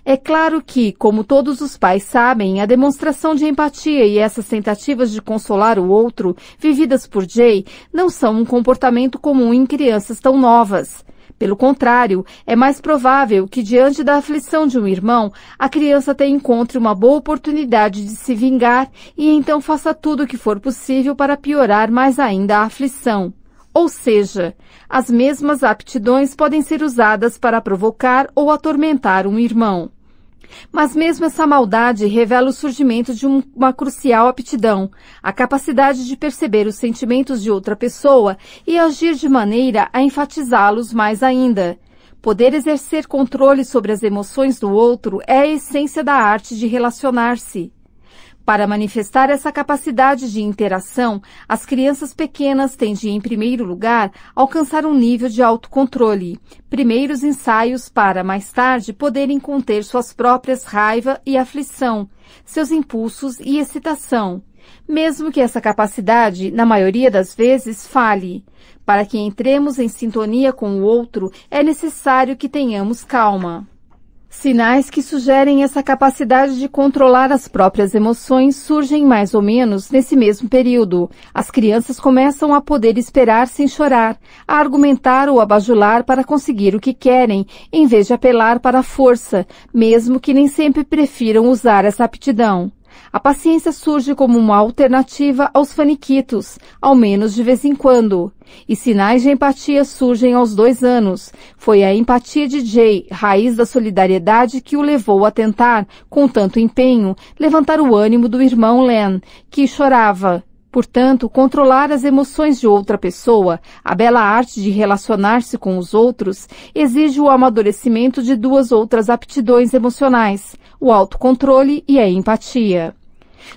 É claro que, como todos os pais sabem, a demonstração de empatia e essas tentativas de consolar o outro, vividas por Jay, não são um comportamento comum em crianças tão novas. Pelo contrário, é mais provável que, diante da aflição de um irmão, a criança até encontre uma boa oportunidade de se vingar e então faça tudo o que for possível para piorar mais ainda a aflição. Ou seja, as mesmas aptidões podem ser usadas para provocar ou atormentar um irmão. Mas mesmo essa maldade revela o surgimento de uma crucial aptidão, a capacidade de perceber os sentimentos de outra pessoa e agir de maneira a enfatizá-los mais ainda. Poder exercer controle sobre as emoções do outro é a essência da arte de relacionar-se. Para manifestar essa capacidade de interação, as crianças pequenas têm de, em primeiro lugar, alcançar um nível de autocontrole. Primeiros ensaios para, mais tarde, poderem conter suas próprias raiva e aflição, seus impulsos e excitação. Mesmo que essa capacidade, na maioria das vezes, falhe. Para que entremos em sintonia com o outro, é necessário que tenhamos calma. Sinais que sugerem essa capacidade de controlar as próprias emoções surgem mais ou menos nesse mesmo período. As crianças começam a poder esperar sem chorar, a argumentar ou a bajular para conseguir o que querem, em vez de apelar para a força, mesmo que nem sempre prefiram usar essa aptidão. A paciência surge como uma alternativa aos faniquitos, ao menos de vez em quando. E sinais de empatia surgem aos dois anos. Foi a empatia de Jay, raiz da solidariedade, que o levou a tentar, com tanto empenho, levantar o ânimo do irmão Len, que chorava. Portanto, controlar as emoções de outra pessoa, a bela arte de relacionar-se com os outros, exige o amadurecimento de duas outras aptidões emocionais, o autocontrole e a empatia.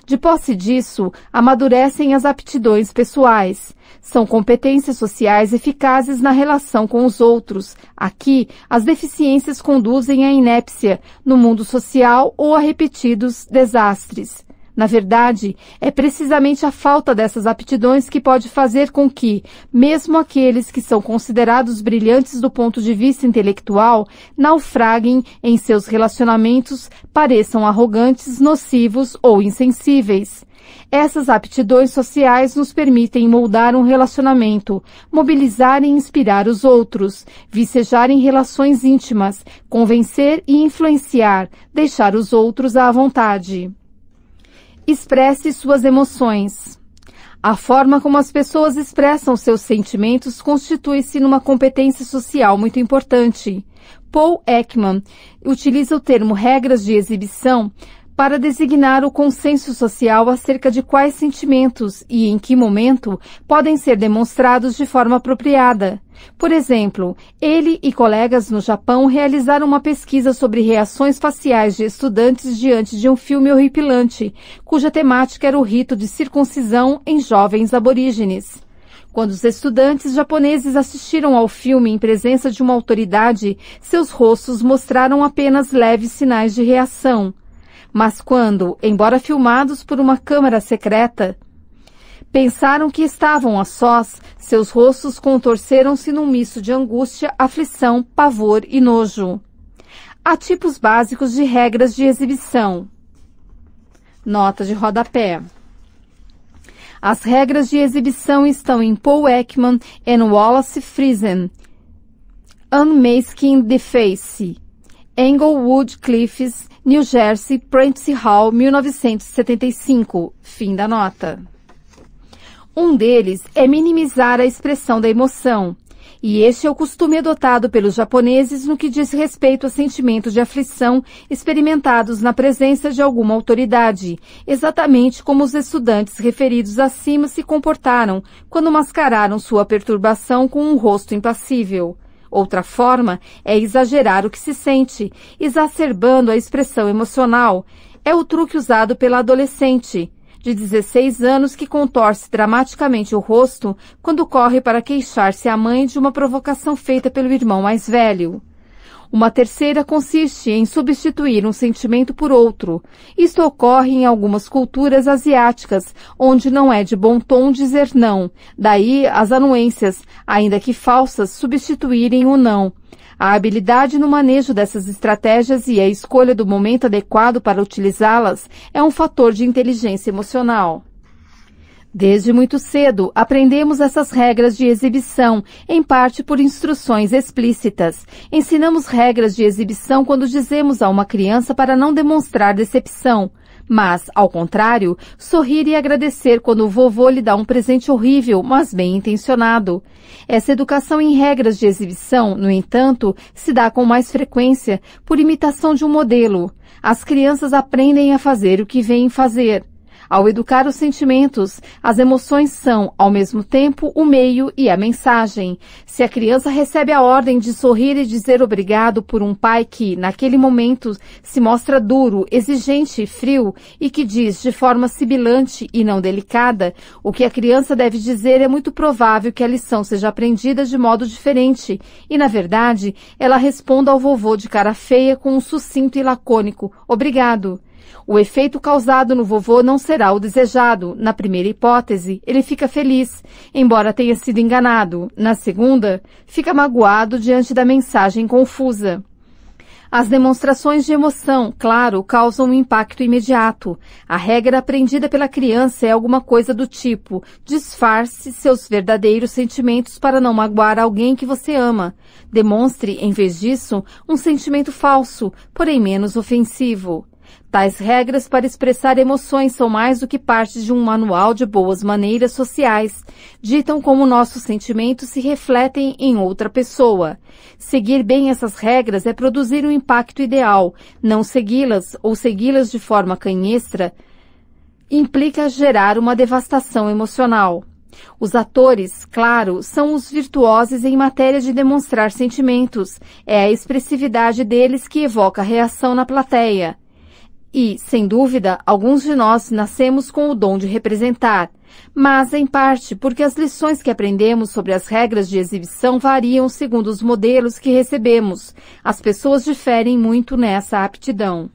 De posse disso, amadurecem as aptidões pessoais. São competências sociais eficazes na relação com os outros. Aqui, as deficiências conduzem à inépcia, no mundo social ou a repetidos desastres. Na verdade, é precisamente a falta dessas aptidões que pode fazer com que, mesmo aqueles que são considerados brilhantes do ponto de vista intelectual, naufraguem em seus relacionamentos, pareçam arrogantes, nocivos ou insensíveis. Essas aptidões sociais nos permitem moldar um relacionamento, mobilizar e inspirar os outros, vicejar em relações íntimas, convencer e influenciar, deixar os outros à vontade. Expresse suas emoções. A forma como as pessoas expressam seus sentimentos constitui-se numa competência social muito importante. Paul Ekman utiliza o termo regras de exibição para designar o consenso social acerca de quais sentimentos e em que momento podem ser demonstrados de forma apropriada. Por exemplo, ele e colegas no Japão realizaram uma pesquisa sobre reações faciais de estudantes diante de um filme horripilante, cuja temática era o rito de circuncisão em jovens aborígenes. Quando os estudantes japoneses assistiram ao filme em presença de uma autoridade, seus rostos mostraram apenas leves sinais de reação. Mas quando, embora filmados por uma câmara secreta, pensaram que estavam a sós, seus rostos contorceram-se num misto de angústia, aflição, pavor e nojo. Há tipos básicos de regras de exibição. Nota de rodapé. As regras de exibição estão em Paul Ekman e Wallace Friesen, Unmasking the Face, Englewood Cliffs, New Jersey, Prentice Hall, mil novecentos e setenta e cinco. Fim da nota. Um deles é minimizar a expressão da emoção, e este é o costume adotado pelos japoneses no que diz respeito a sentimentos de aflição experimentados na presença de alguma autoridade, exatamente como os estudantes referidos acima se comportaram quando mascararam sua perturbação com um rosto impassível. Outra forma é exagerar o que se sente, exacerbando a expressão emocional. É o truque usado pela adolescente, de dezesseis anos, que contorce dramaticamente o rosto quando corre para queixar-se à mãe de uma provocação feita pelo irmão mais velho. Uma terceira consiste em substituir um sentimento por outro. Isto ocorre em algumas culturas asiáticas, onde não é de bom tom dizer não. Daí as anuências, ainda que falsas, substituírem o não. A habilidade no manejo dessas estratégias e a escolha do momento adequado para utilizá-las é um fator de inteligência emocional. Desde muito cedo, aprendemos essas regras de exibição, em parte por instruções explícitas. Ensinamos regras de exibição quando dizemos a uma criança para não demonstrar decepção, mas, ao contrário, sorrir e agradecer quando o vovô lhe dá um presente horrível, mas bem intencionado. Essa educação em regras de exibição, no entanto, se dá com mais frequência por imitação de um modelo. As crianças aprendem a fazer o que veem fazer. Ao educar os sentimentos, as emoções são, ao mesmo tempo, o meio e a mensagem. Se a criança recebe a ordem de sorrir e dizer obrigado por um pai que, naquele momento, se mostra duro, exigente e frio, e que diz de forma sibilante e não delicada, o que a criança deve dizer, é muito provável que a lição seja aprendida de modo diferente e, na verdade, ela responda ao vovô de cara feia com um sucinto e lacônico "Obrigado". O efeito causado no vovô não será o desejado. Na primeira hipótese, ele fica feliz, embora tenha sido enganado. Na segunda, fica magoado diante da mensagem confusa. As demonstrações de emoção, claro, causam um impacto imediato. A regra aprendida pela criança é alguma coisa do tipo: disfarce seus verdadeiros sentimentos para não magoar alguém que você ama. Demonstre, em vez disso, um sentimento falso, porém menos ofensivo. Tais regras para expressar emoções são mais do que parte de um manual de boas maneiras sociais. Ditam como nossos sentimentos se refletem em outra pessoa. Seguir bem essas regras é produzir um impacto ideal. Não segui-las ou segui-las de forma canhestra implica gerar uma devastação emocional. Os atores, claro, são os virtuosos em matéria de demonstrar sentimentos. É a expressividade deles que evoca reação na plateia. E, sem dúvida, alguns de nós nascemos com o dom de representar, mas, em parte, porque as lições que aprendemos sobre as regras de exibição variam segundo os modelos que recebemos. As pessoas diferem muito nessa aptidão.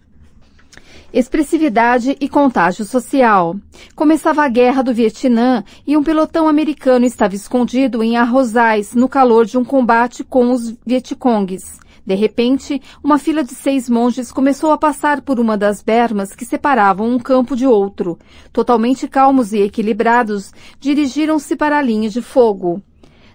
Expressividade e contágio social. Começava a Guerra do Vietnã e um pelotão americano estava escondido em arrozais no calor de um combate com os Vietcongues. De repente, uma fila de seis monges começou a passar por uma das bermas que separavam um campo de outro. Totalmente calmos e equilibrados, dirigiram-se para a linha de fogo.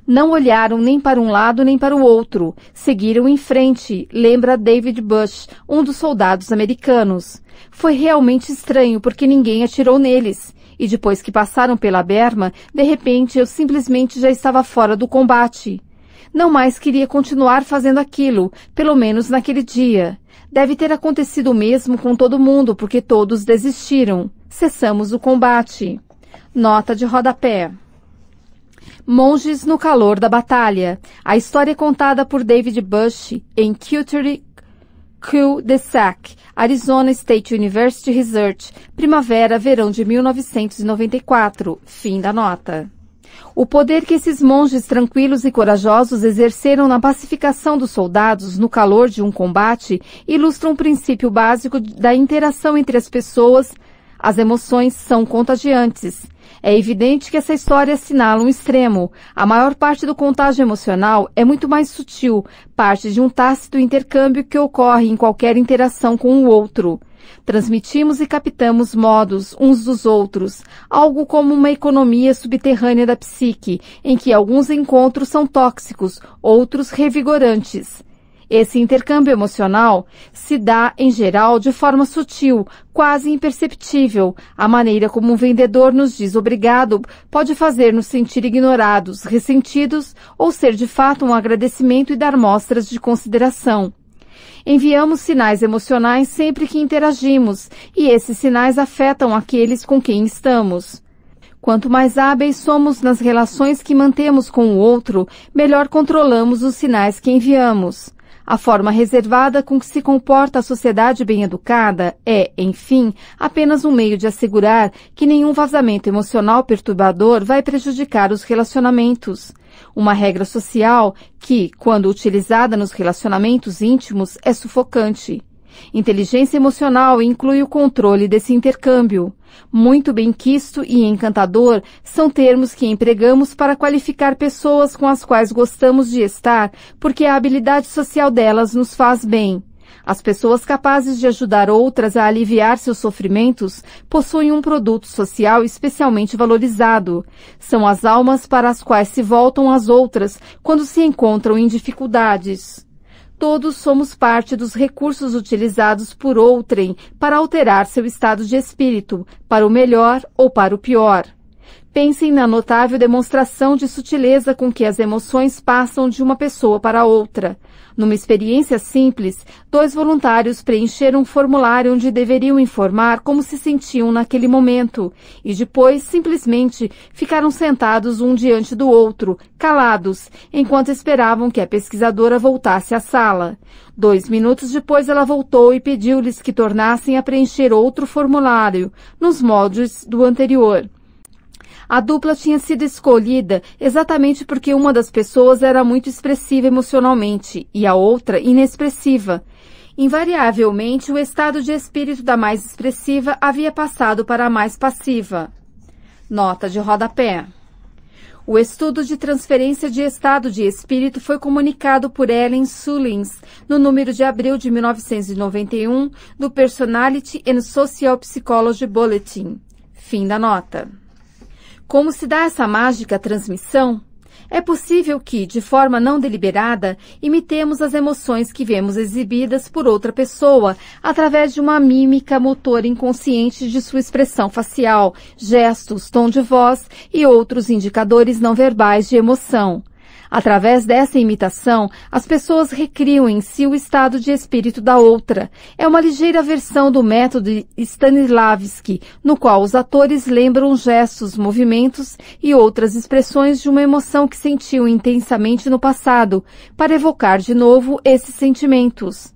Não olharam nem para um lado nem para o outro. Seguiram em frente, lembra David Bush, um dos soldados americanos. Foi realmente estranho porque ninguém atirou neles. E depois que passaram pela berma, de repente eu simplesmente já estava fora do combate. Não mais queria continuar fazendo aquilo, pelo menos naquele dia. Deve ter acontecido o mesmo com todo mundo, porque todos desistiram. Cessamos o combate. Nota de rodapé. Monges no calor da batalha. A história é contada por David Bush em Culture Cul-de-Sac, Arizona State University Research, primavera, verão de mil novecentos e noventa e quatro. Fim da nota. O poder que esses monges tranquilos e corajosos exerceram na pacificação dos soldados no calor de um combate ilustra um princípio básico da interação entre as pessoas. As emoções são contagiantes. É evidente que essa história assinala um extremo. A maior parte do contágio emocional é muito mais sutil, parte de um tácito intercâmbio que ocorre em qualquer interação com o outro. Transmitimos e captamos modos uns dos outros, algo como uma economia subterrânea da psique, em que alguns encontros são tóxicos, outros revigorantes. Esse intercâmbio emocional se dá, em geral, de forma sutil, quase imperceptível. A maneira como um vendedor nos diz obrigado pode fazer-nos sentir ignorados, ressentidos, ou ser de fato um agradecimento e dar mostras de consideração. Enviamos sinais emocionais sempre que interagimos, e esses sinais afetam aqueles com quem estamos. Quanto mais hábeis somos nas relações que mantemos com o outro, melhor controlamos os sinais que enviamos. A forma reservada com que se comporta a sociedade bem educada é, enfim, apenas um meio de assegurar que nenhum vazamento emocional perturbador vai prejudicar os relacionamentos. Uma regra social que, quando utilizada nos relacionamentos íntimos, é sufocante. Inteligência emocional inclui o controle desse intercâmbio. Muito benquisto e encantador são termos que empregamos para qualificar pessoas com as quais gostamos de estar, porque a habilidade social delas nos faz bem. As pessoas capazes de ajudar outras a aliviar seus sofrimentos possuem um produto social especialmente valorizado. São as almas para as quais se voltam as outras quando se encontram em dificuldades. Todos somos parte dos recursos utilizados por outrem para alterar seu estado de espírito, para o melhor ou para o pior. Pensem na notável demonstração de sutileza com que as emoções passam de uma pessoa para outra. Numa experiência simples, dois voluntários preencheram um formulário onde deveriam informar como se sentiam naquele momento e depois simplesmente ficaram sentados um diante do outro, calados, enquanto esperavam que a pesquisadora voltasse à sala. Dois minutos depois ela voltou e pediu-lhes que tornassem a preencher outro formulário, nos moldes do anterior. A dupla tinha sido escolhida exatamente porque uma das pessoas era muito expressiva emocionalmente e a outra inexpressiva. Invariavelmente, o estado de espírito da mais expressiva havia passado para a mais passiva. Nota de rodapé. O estudo de transferência de estado de espírito foi comunicado por Ellen Sullins no número de abril de mil novecentos e noventa e um do Personality and Social Psychology Bulletin. Fim da nota. Como se dá essa mágica transmissão? É possível que, de forma não deliberada, imitemos as emoções que vemos exibidas por outra pessoa através de uma mímica motora inconsciente de sua expressão facial, gestos, tom de voz e outros indicadores não verbais de emoção. Através dessa imitação, as pessoas recriam em si o estado de espírito da outra. É uma ligeira versão do método Stanislavski, no qual os atores lembram gestos, movimentos e outras expressões de uma emoção que sentiu intensamente no passado, para evocar de novo esses sentimentos.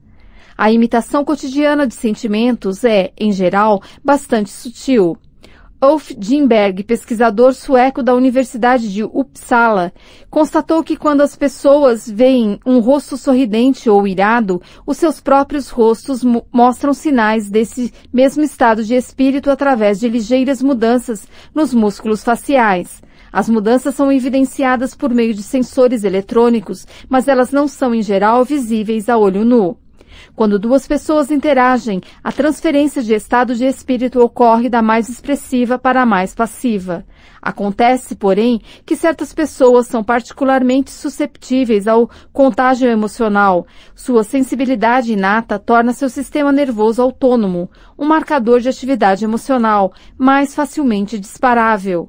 A imitação cotidiana de sentimentos é, em geral, bastante sutil. Ulf Gimberg, pesquisador sueco da Universidade de Uppsala, constatou que quando as pessoas veem um rosto sorridente ou irado, os seus próprios rostos mo- mostram sinais desse mesmo estado de espírito através de ligeiras mudanças nos músculos faciais. As mudanças são evidenciadas por meio de sensores eletrônicos, mas elas não são, em geral, visíveis a olho nu. Quando duas pessoas interagem, a transferência de estado de espírito ocorre da mais expressiva para a mais passiva. Acontece, porém, que certas pessoas são particularmente susceptíveis ao contágio emocional. Sua sensibilidade inata torna seu sistema nervoso autônomo, um marcador de atividade emocional, mais facilmente disparável.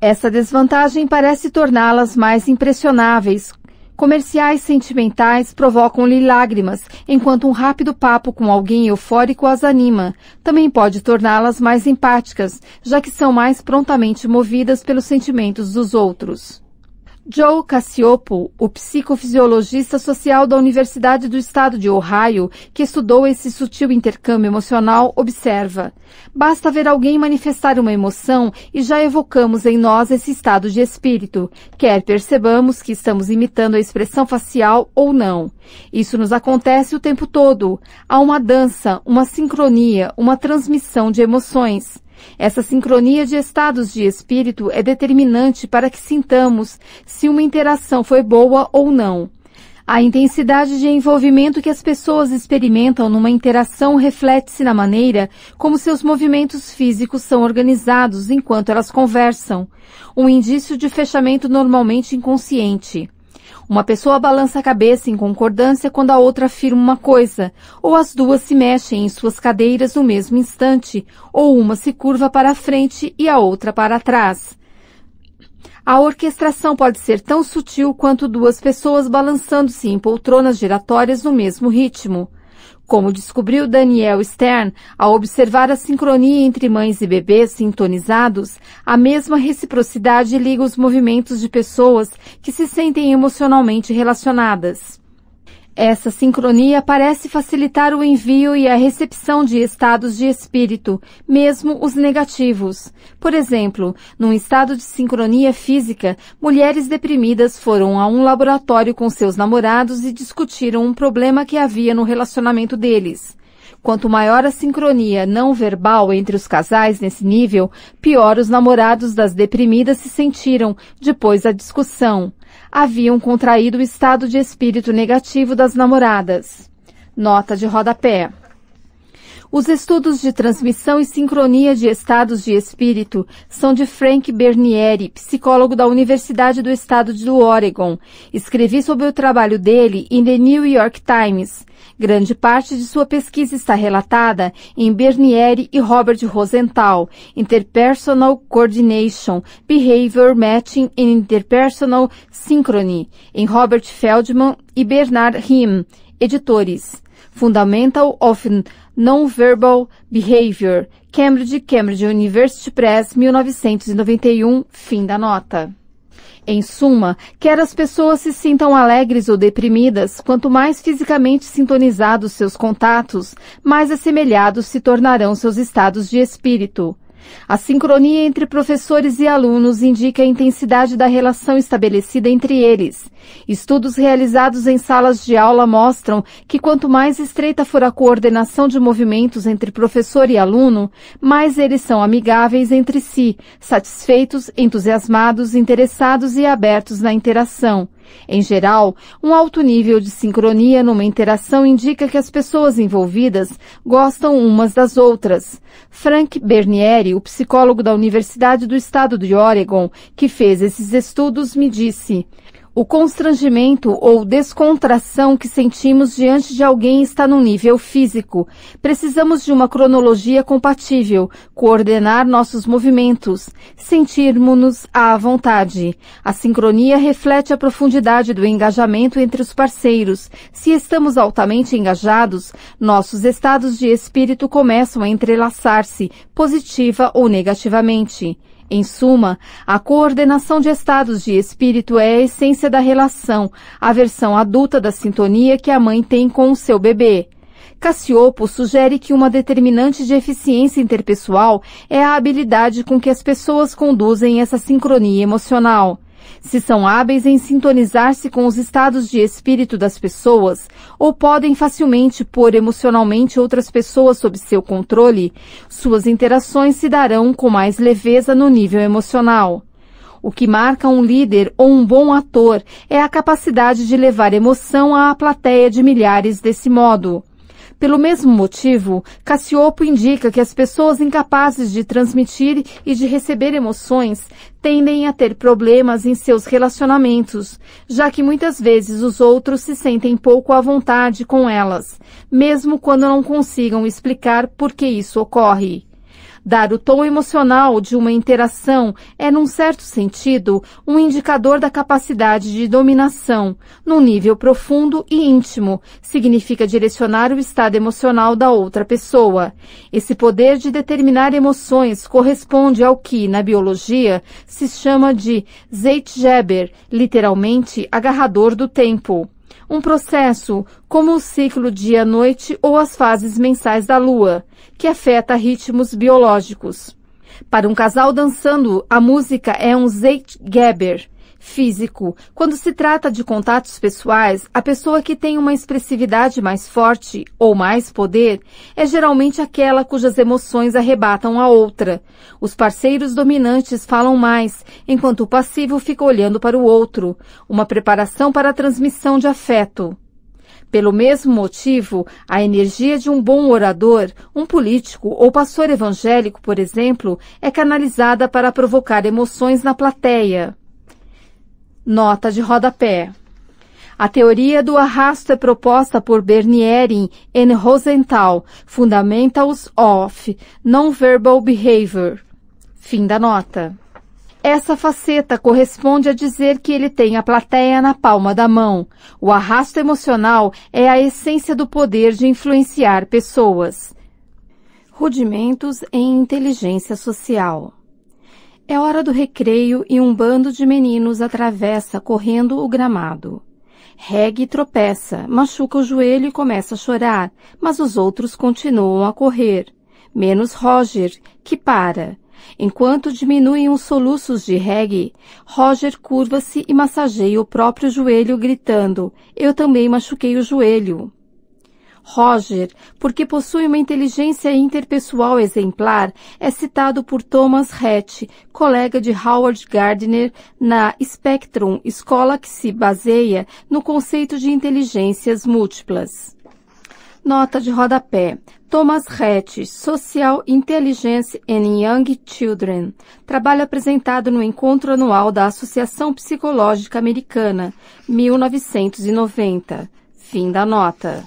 Essa desvantagem parece torná-las mais impressionáveis. Comerciais sentimentais provocam-lhe lágrimas, enquanto um rápido papo com alguém eufórico as anima. Também pode torná-las mais empáticas, já que são mais prontamente movidas pelos sentimentos dos outros. John Cacioppo, o psicofisiologista social da Universidade do Estado de Ohio, que estudou esse sutil intercâmbio emocional, observa: basta ver alguém manifestar uma emoção e já evocamos em nós esse estado de espírito, quer percebamos que estamos imitando a expressão facial ou não. Isso nos acontece o tempo todo. Há uma dança, uma sincronia, uma transmissão de emoções. Essa sincronia de estados de espírito é determinante para que sintamos se uma interação foi boa ou não. A intensidade de envolvimento que as pessoas experimentam numa interação reflete-se na maneira como seus movimentos físicos são organizados enquanto elas conversam, um indício de fechamento normalmente inconsciente. Uma pessoa balança a cabeça em concordância quando a outra afirma uma coisa, ou as duas se mexem em suas cadeiras no mesmo instante, ou uma se curva para a frente e a outra para trás. A orquestração pode ser tão sutil quanto duas pessoas balançando-se em poltronas giratórias no mesmo ritmo. Como descobriu Daniel Stern, ao observar a sincronia entre mães e bebês sintonizados, a mesma reciprocidade liga os movimentos de pessoas que se sentem emocionalmente relacionadas. Essa sincronia parece facilitar o envio e a recepção de estados de espírito, mesmo os negativos. Por exemplo, num estado de sincronia física, mulheres deprimidas foram a um laboratório com seus namorados e discutiram um problema que havia no relacionamento deles. Quanto maior a sincronia não verbal entre os casais nesse nível, pior os namorados das deprimidas se sentiram depois da discussão. Haviam contraído o estado de espírito negativo das namoradas. Nota de rodapé. Os estudos de transmissão e sincronia de estados de espírito são de Frank Bernieri, psicólogo da Universidade do Estado do Oregon. Escrevi sobre o trabalho dele em The New York Times. Grande parte de sua pesquisa está relatada em Bernieri e Robert Rosenthal, Interpersonal Coordination, Behavior Matching and Interpersonal Synchrony, em Robert Feldman e Bernard Riem, editores. Fundamental of Non-Verbal Behavior, Cambridge, Cambridge University Press, mil novecentos e noventa e um, fim da nota. Em suma, quer as pessoas se sintam alegres ou deprimidas, quanto mais fisicamente sintonizados seus contatos, mais assemelhados se tornarão seus estados de espírito. A sincronia entre professores e alunos indica a intensidade da relação estabelecida entre eles. Estudos realizados em salas de aula mostram que quanto mais estreita for a coordenação de movimentos entre professor e aluno, mais eles são amigáveis entre si, satisfeitos, entusiasmados, interessados e abertos na interação. Em geral, um alto nível de sincronia numa interação indica que as pessoas envolvidas gostam umas das outras. Frank Bernieri, o psicólogo da Universidade do Estado de Oregon, que fez esses estudos, me disse: o constrangimento ou descontração que sentimos diante de alguém está num nível físico. Precisamos de uma cronologia compatível, coordenar nossos movimentos, sentirmos-nos à vontade. A sincronia reflete a profundidade do engajamento entre os parceiros. Se estamos altamente engajados, nossos estados de espírito começam a entrelaçar-se, positiva ou negativamente. Em suma, a coordenação de estados de espírito é a essência da relação, a versão adulta da sintonia que a mãe tem com o seu bebê. Cacioppo sugere que uma determinante de eficiência interpessoal é a habilidade com que as pessoas conduzem essa sincronia emocional. Se são hábeis em sintonizar-se com os estados de espírito das pessoas, ou podem facilmente pôr emocionalmente outras pessoas sob seu controle, suas interações se darão com mais leveza no nível emocional. O que marca um líder ou um bom ator é a capacidade de levar emoção à plateia de milhares desse modo. Pelo mesmo motivo, Cacioppo indica que as pessoas incapazes de transmitir e de receber emoções tendem a ter problemas em seus relacionamentos, já que muitas vezes os outros se sentem pouco à vontade com elas, mesmo quando não consigam explicar por que isso ocorre. Dar o tom emocional de uma interação é, num certo sentido, um indicador da capacidade de dominação, num nível profundo e íntimo, significa direcionar o estado emocional da outra pessoa. Esse poder de determinar emoções corresponde ao que, na biologia, se chama de Zeitgeber, literalmente agarrador do tempo. Um processo, como o ciclo dia-noite ou as fases mensais da lua, que afeta ritmos biológicos. Para um casal dançando, a música é um Zeitgeber físico. Quando se trata de contatos pessoais, a pessoa que tem uma expressividade mais forte ou mais poder é geralmente aquela cujas emoções arrebatam a outra. Os parceiros dominantes falam mais, enquanto o passivo fica olhando para o outro, uma preparação para a transmissão de afeto. Pelo mesmo motivo, a energia de um bom orador, um político ou pastor evangélico, por exemplo, é canalizada para provocar emoções na plateia. Nota de rodapé. A teoria do arrasto é proposta por Bernieri e Rosenthal, Fundamentals of Non-Verbal Behavior. Fim da nota. Essa faceta corresponde a dizer que ele tem a plateia na palma da mão. O arrasto emocional é a essência do poder de influenciar pessoas. Rudimentos em inteligência social. É hora do recreio e um bando de meninos atravessa correndo o gramado. Reg tropeça, machuca o joelho e começa a chorar, mas os outros continuam a correr, menos Roger, que para. Enquanto diminuem os soluços de Reg, Roger curva-se e massageia o próprio joelho gritando: "Eu também machuquei o joelho." Roger, porque possui uma inteligência interpessoal exemplar, é citado por Thomas Hatch, colega de Howard Gardner, na Spectrum, escola que se baseia no conceito de inteligências múltiplas. Nota de rodapé. Thomas Hatch, Social Intelligence in Young Children, trabalho apresentado no encontro anual da Associação Psicológica Americana, mil novecentos e noventa. Fim da nota.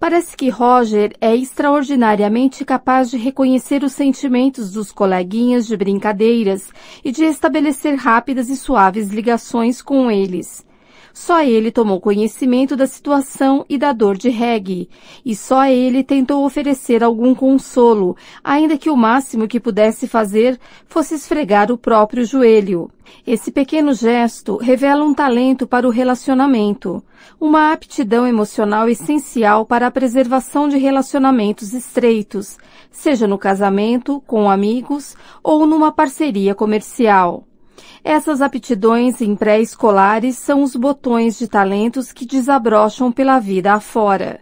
Parece que Roger é extraordinariamente capaz de reconhecer os sentimentos dos coleguinhas de brincadeiras e de estabelecer rápidas e suaves ligações com eles. Só ele tomou conhecimento da situação e da dor de Reggie, e só ele tentou oferecer algum consolo, ainda que o máximo que pudesse fazer fosse esfregar o próprio joelho. Esse pequeno gesto revela um talento para o relacionamento, uma aptidão emocional essencial para a preservação de relacionamentos estreitos, seja no casamento, com amigos ou numa parceria comercial. Essas aptidões em pré-escolares são os botões de talentos que desabrocham pela vida afora.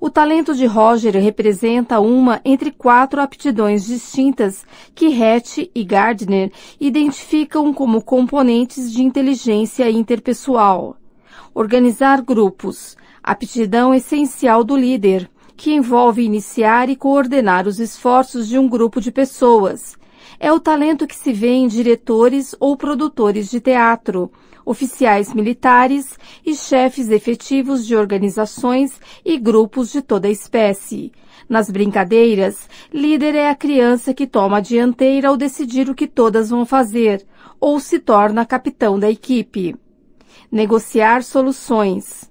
O talento de Roger representa uma entre quatro aptidões distintas que Hatch e Gardner identificam como componentes de inteligência interpessoal. Organizar grupos, aptidão essencial do líder, que envolve iniciar e coordenar os esforços de um grupo de pessoas. É o talento que se vê em diretores ou produtores de teatro, oficiais militares e chefes efetivos de organizações e grupos de toda espécie. Nas brincadeiras, líder é a criança que toma a dianteira ao decidir o que todas vão fazer, ou se torna capitão da equipe. Negociar soluções.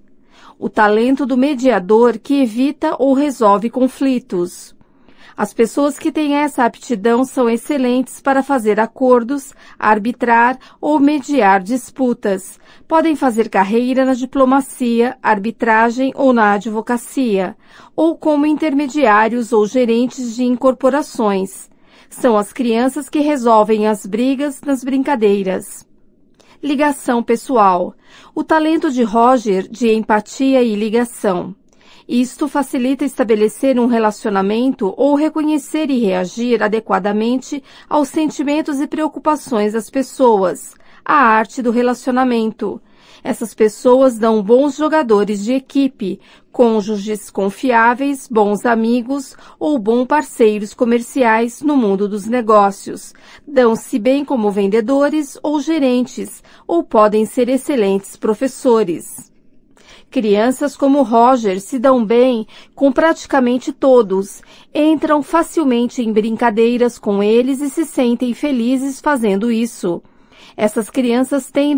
O talento do mediador que evita ou resolve conflitos. As pessoas que têm essa aptidão são excelentes para fazer acordos, arbitrar ou mediar disputas. Podem fazer carreira na diplomacia, arbitragem ou na advocacia, ou como intermediários ou gerentes de incorporações. São as crianças que resolvem as brigas nas brincadeiras. Ligação pessoal. O talento de Roger de empatia e ligação. Isto facilita estabelecer um relacionamento ou reconhecer e reagir adequadamente aos sentimentos e preocupações das pessoas, a arte do relacionamento. Essas pessoas dão bons jogadores de equipe, cônjuges confiáveis, bons amigos ou bons parceiros comerciais no mundo dos negócios. Dão-se bem como vendedores ou gerentes, ou podem ser excelentes professores. Crianças como Roger se dão bem com praticamente todos, entram facilmente em brincadeiras com eles e se sentem felizes fazendo isso. Essas crianças tendem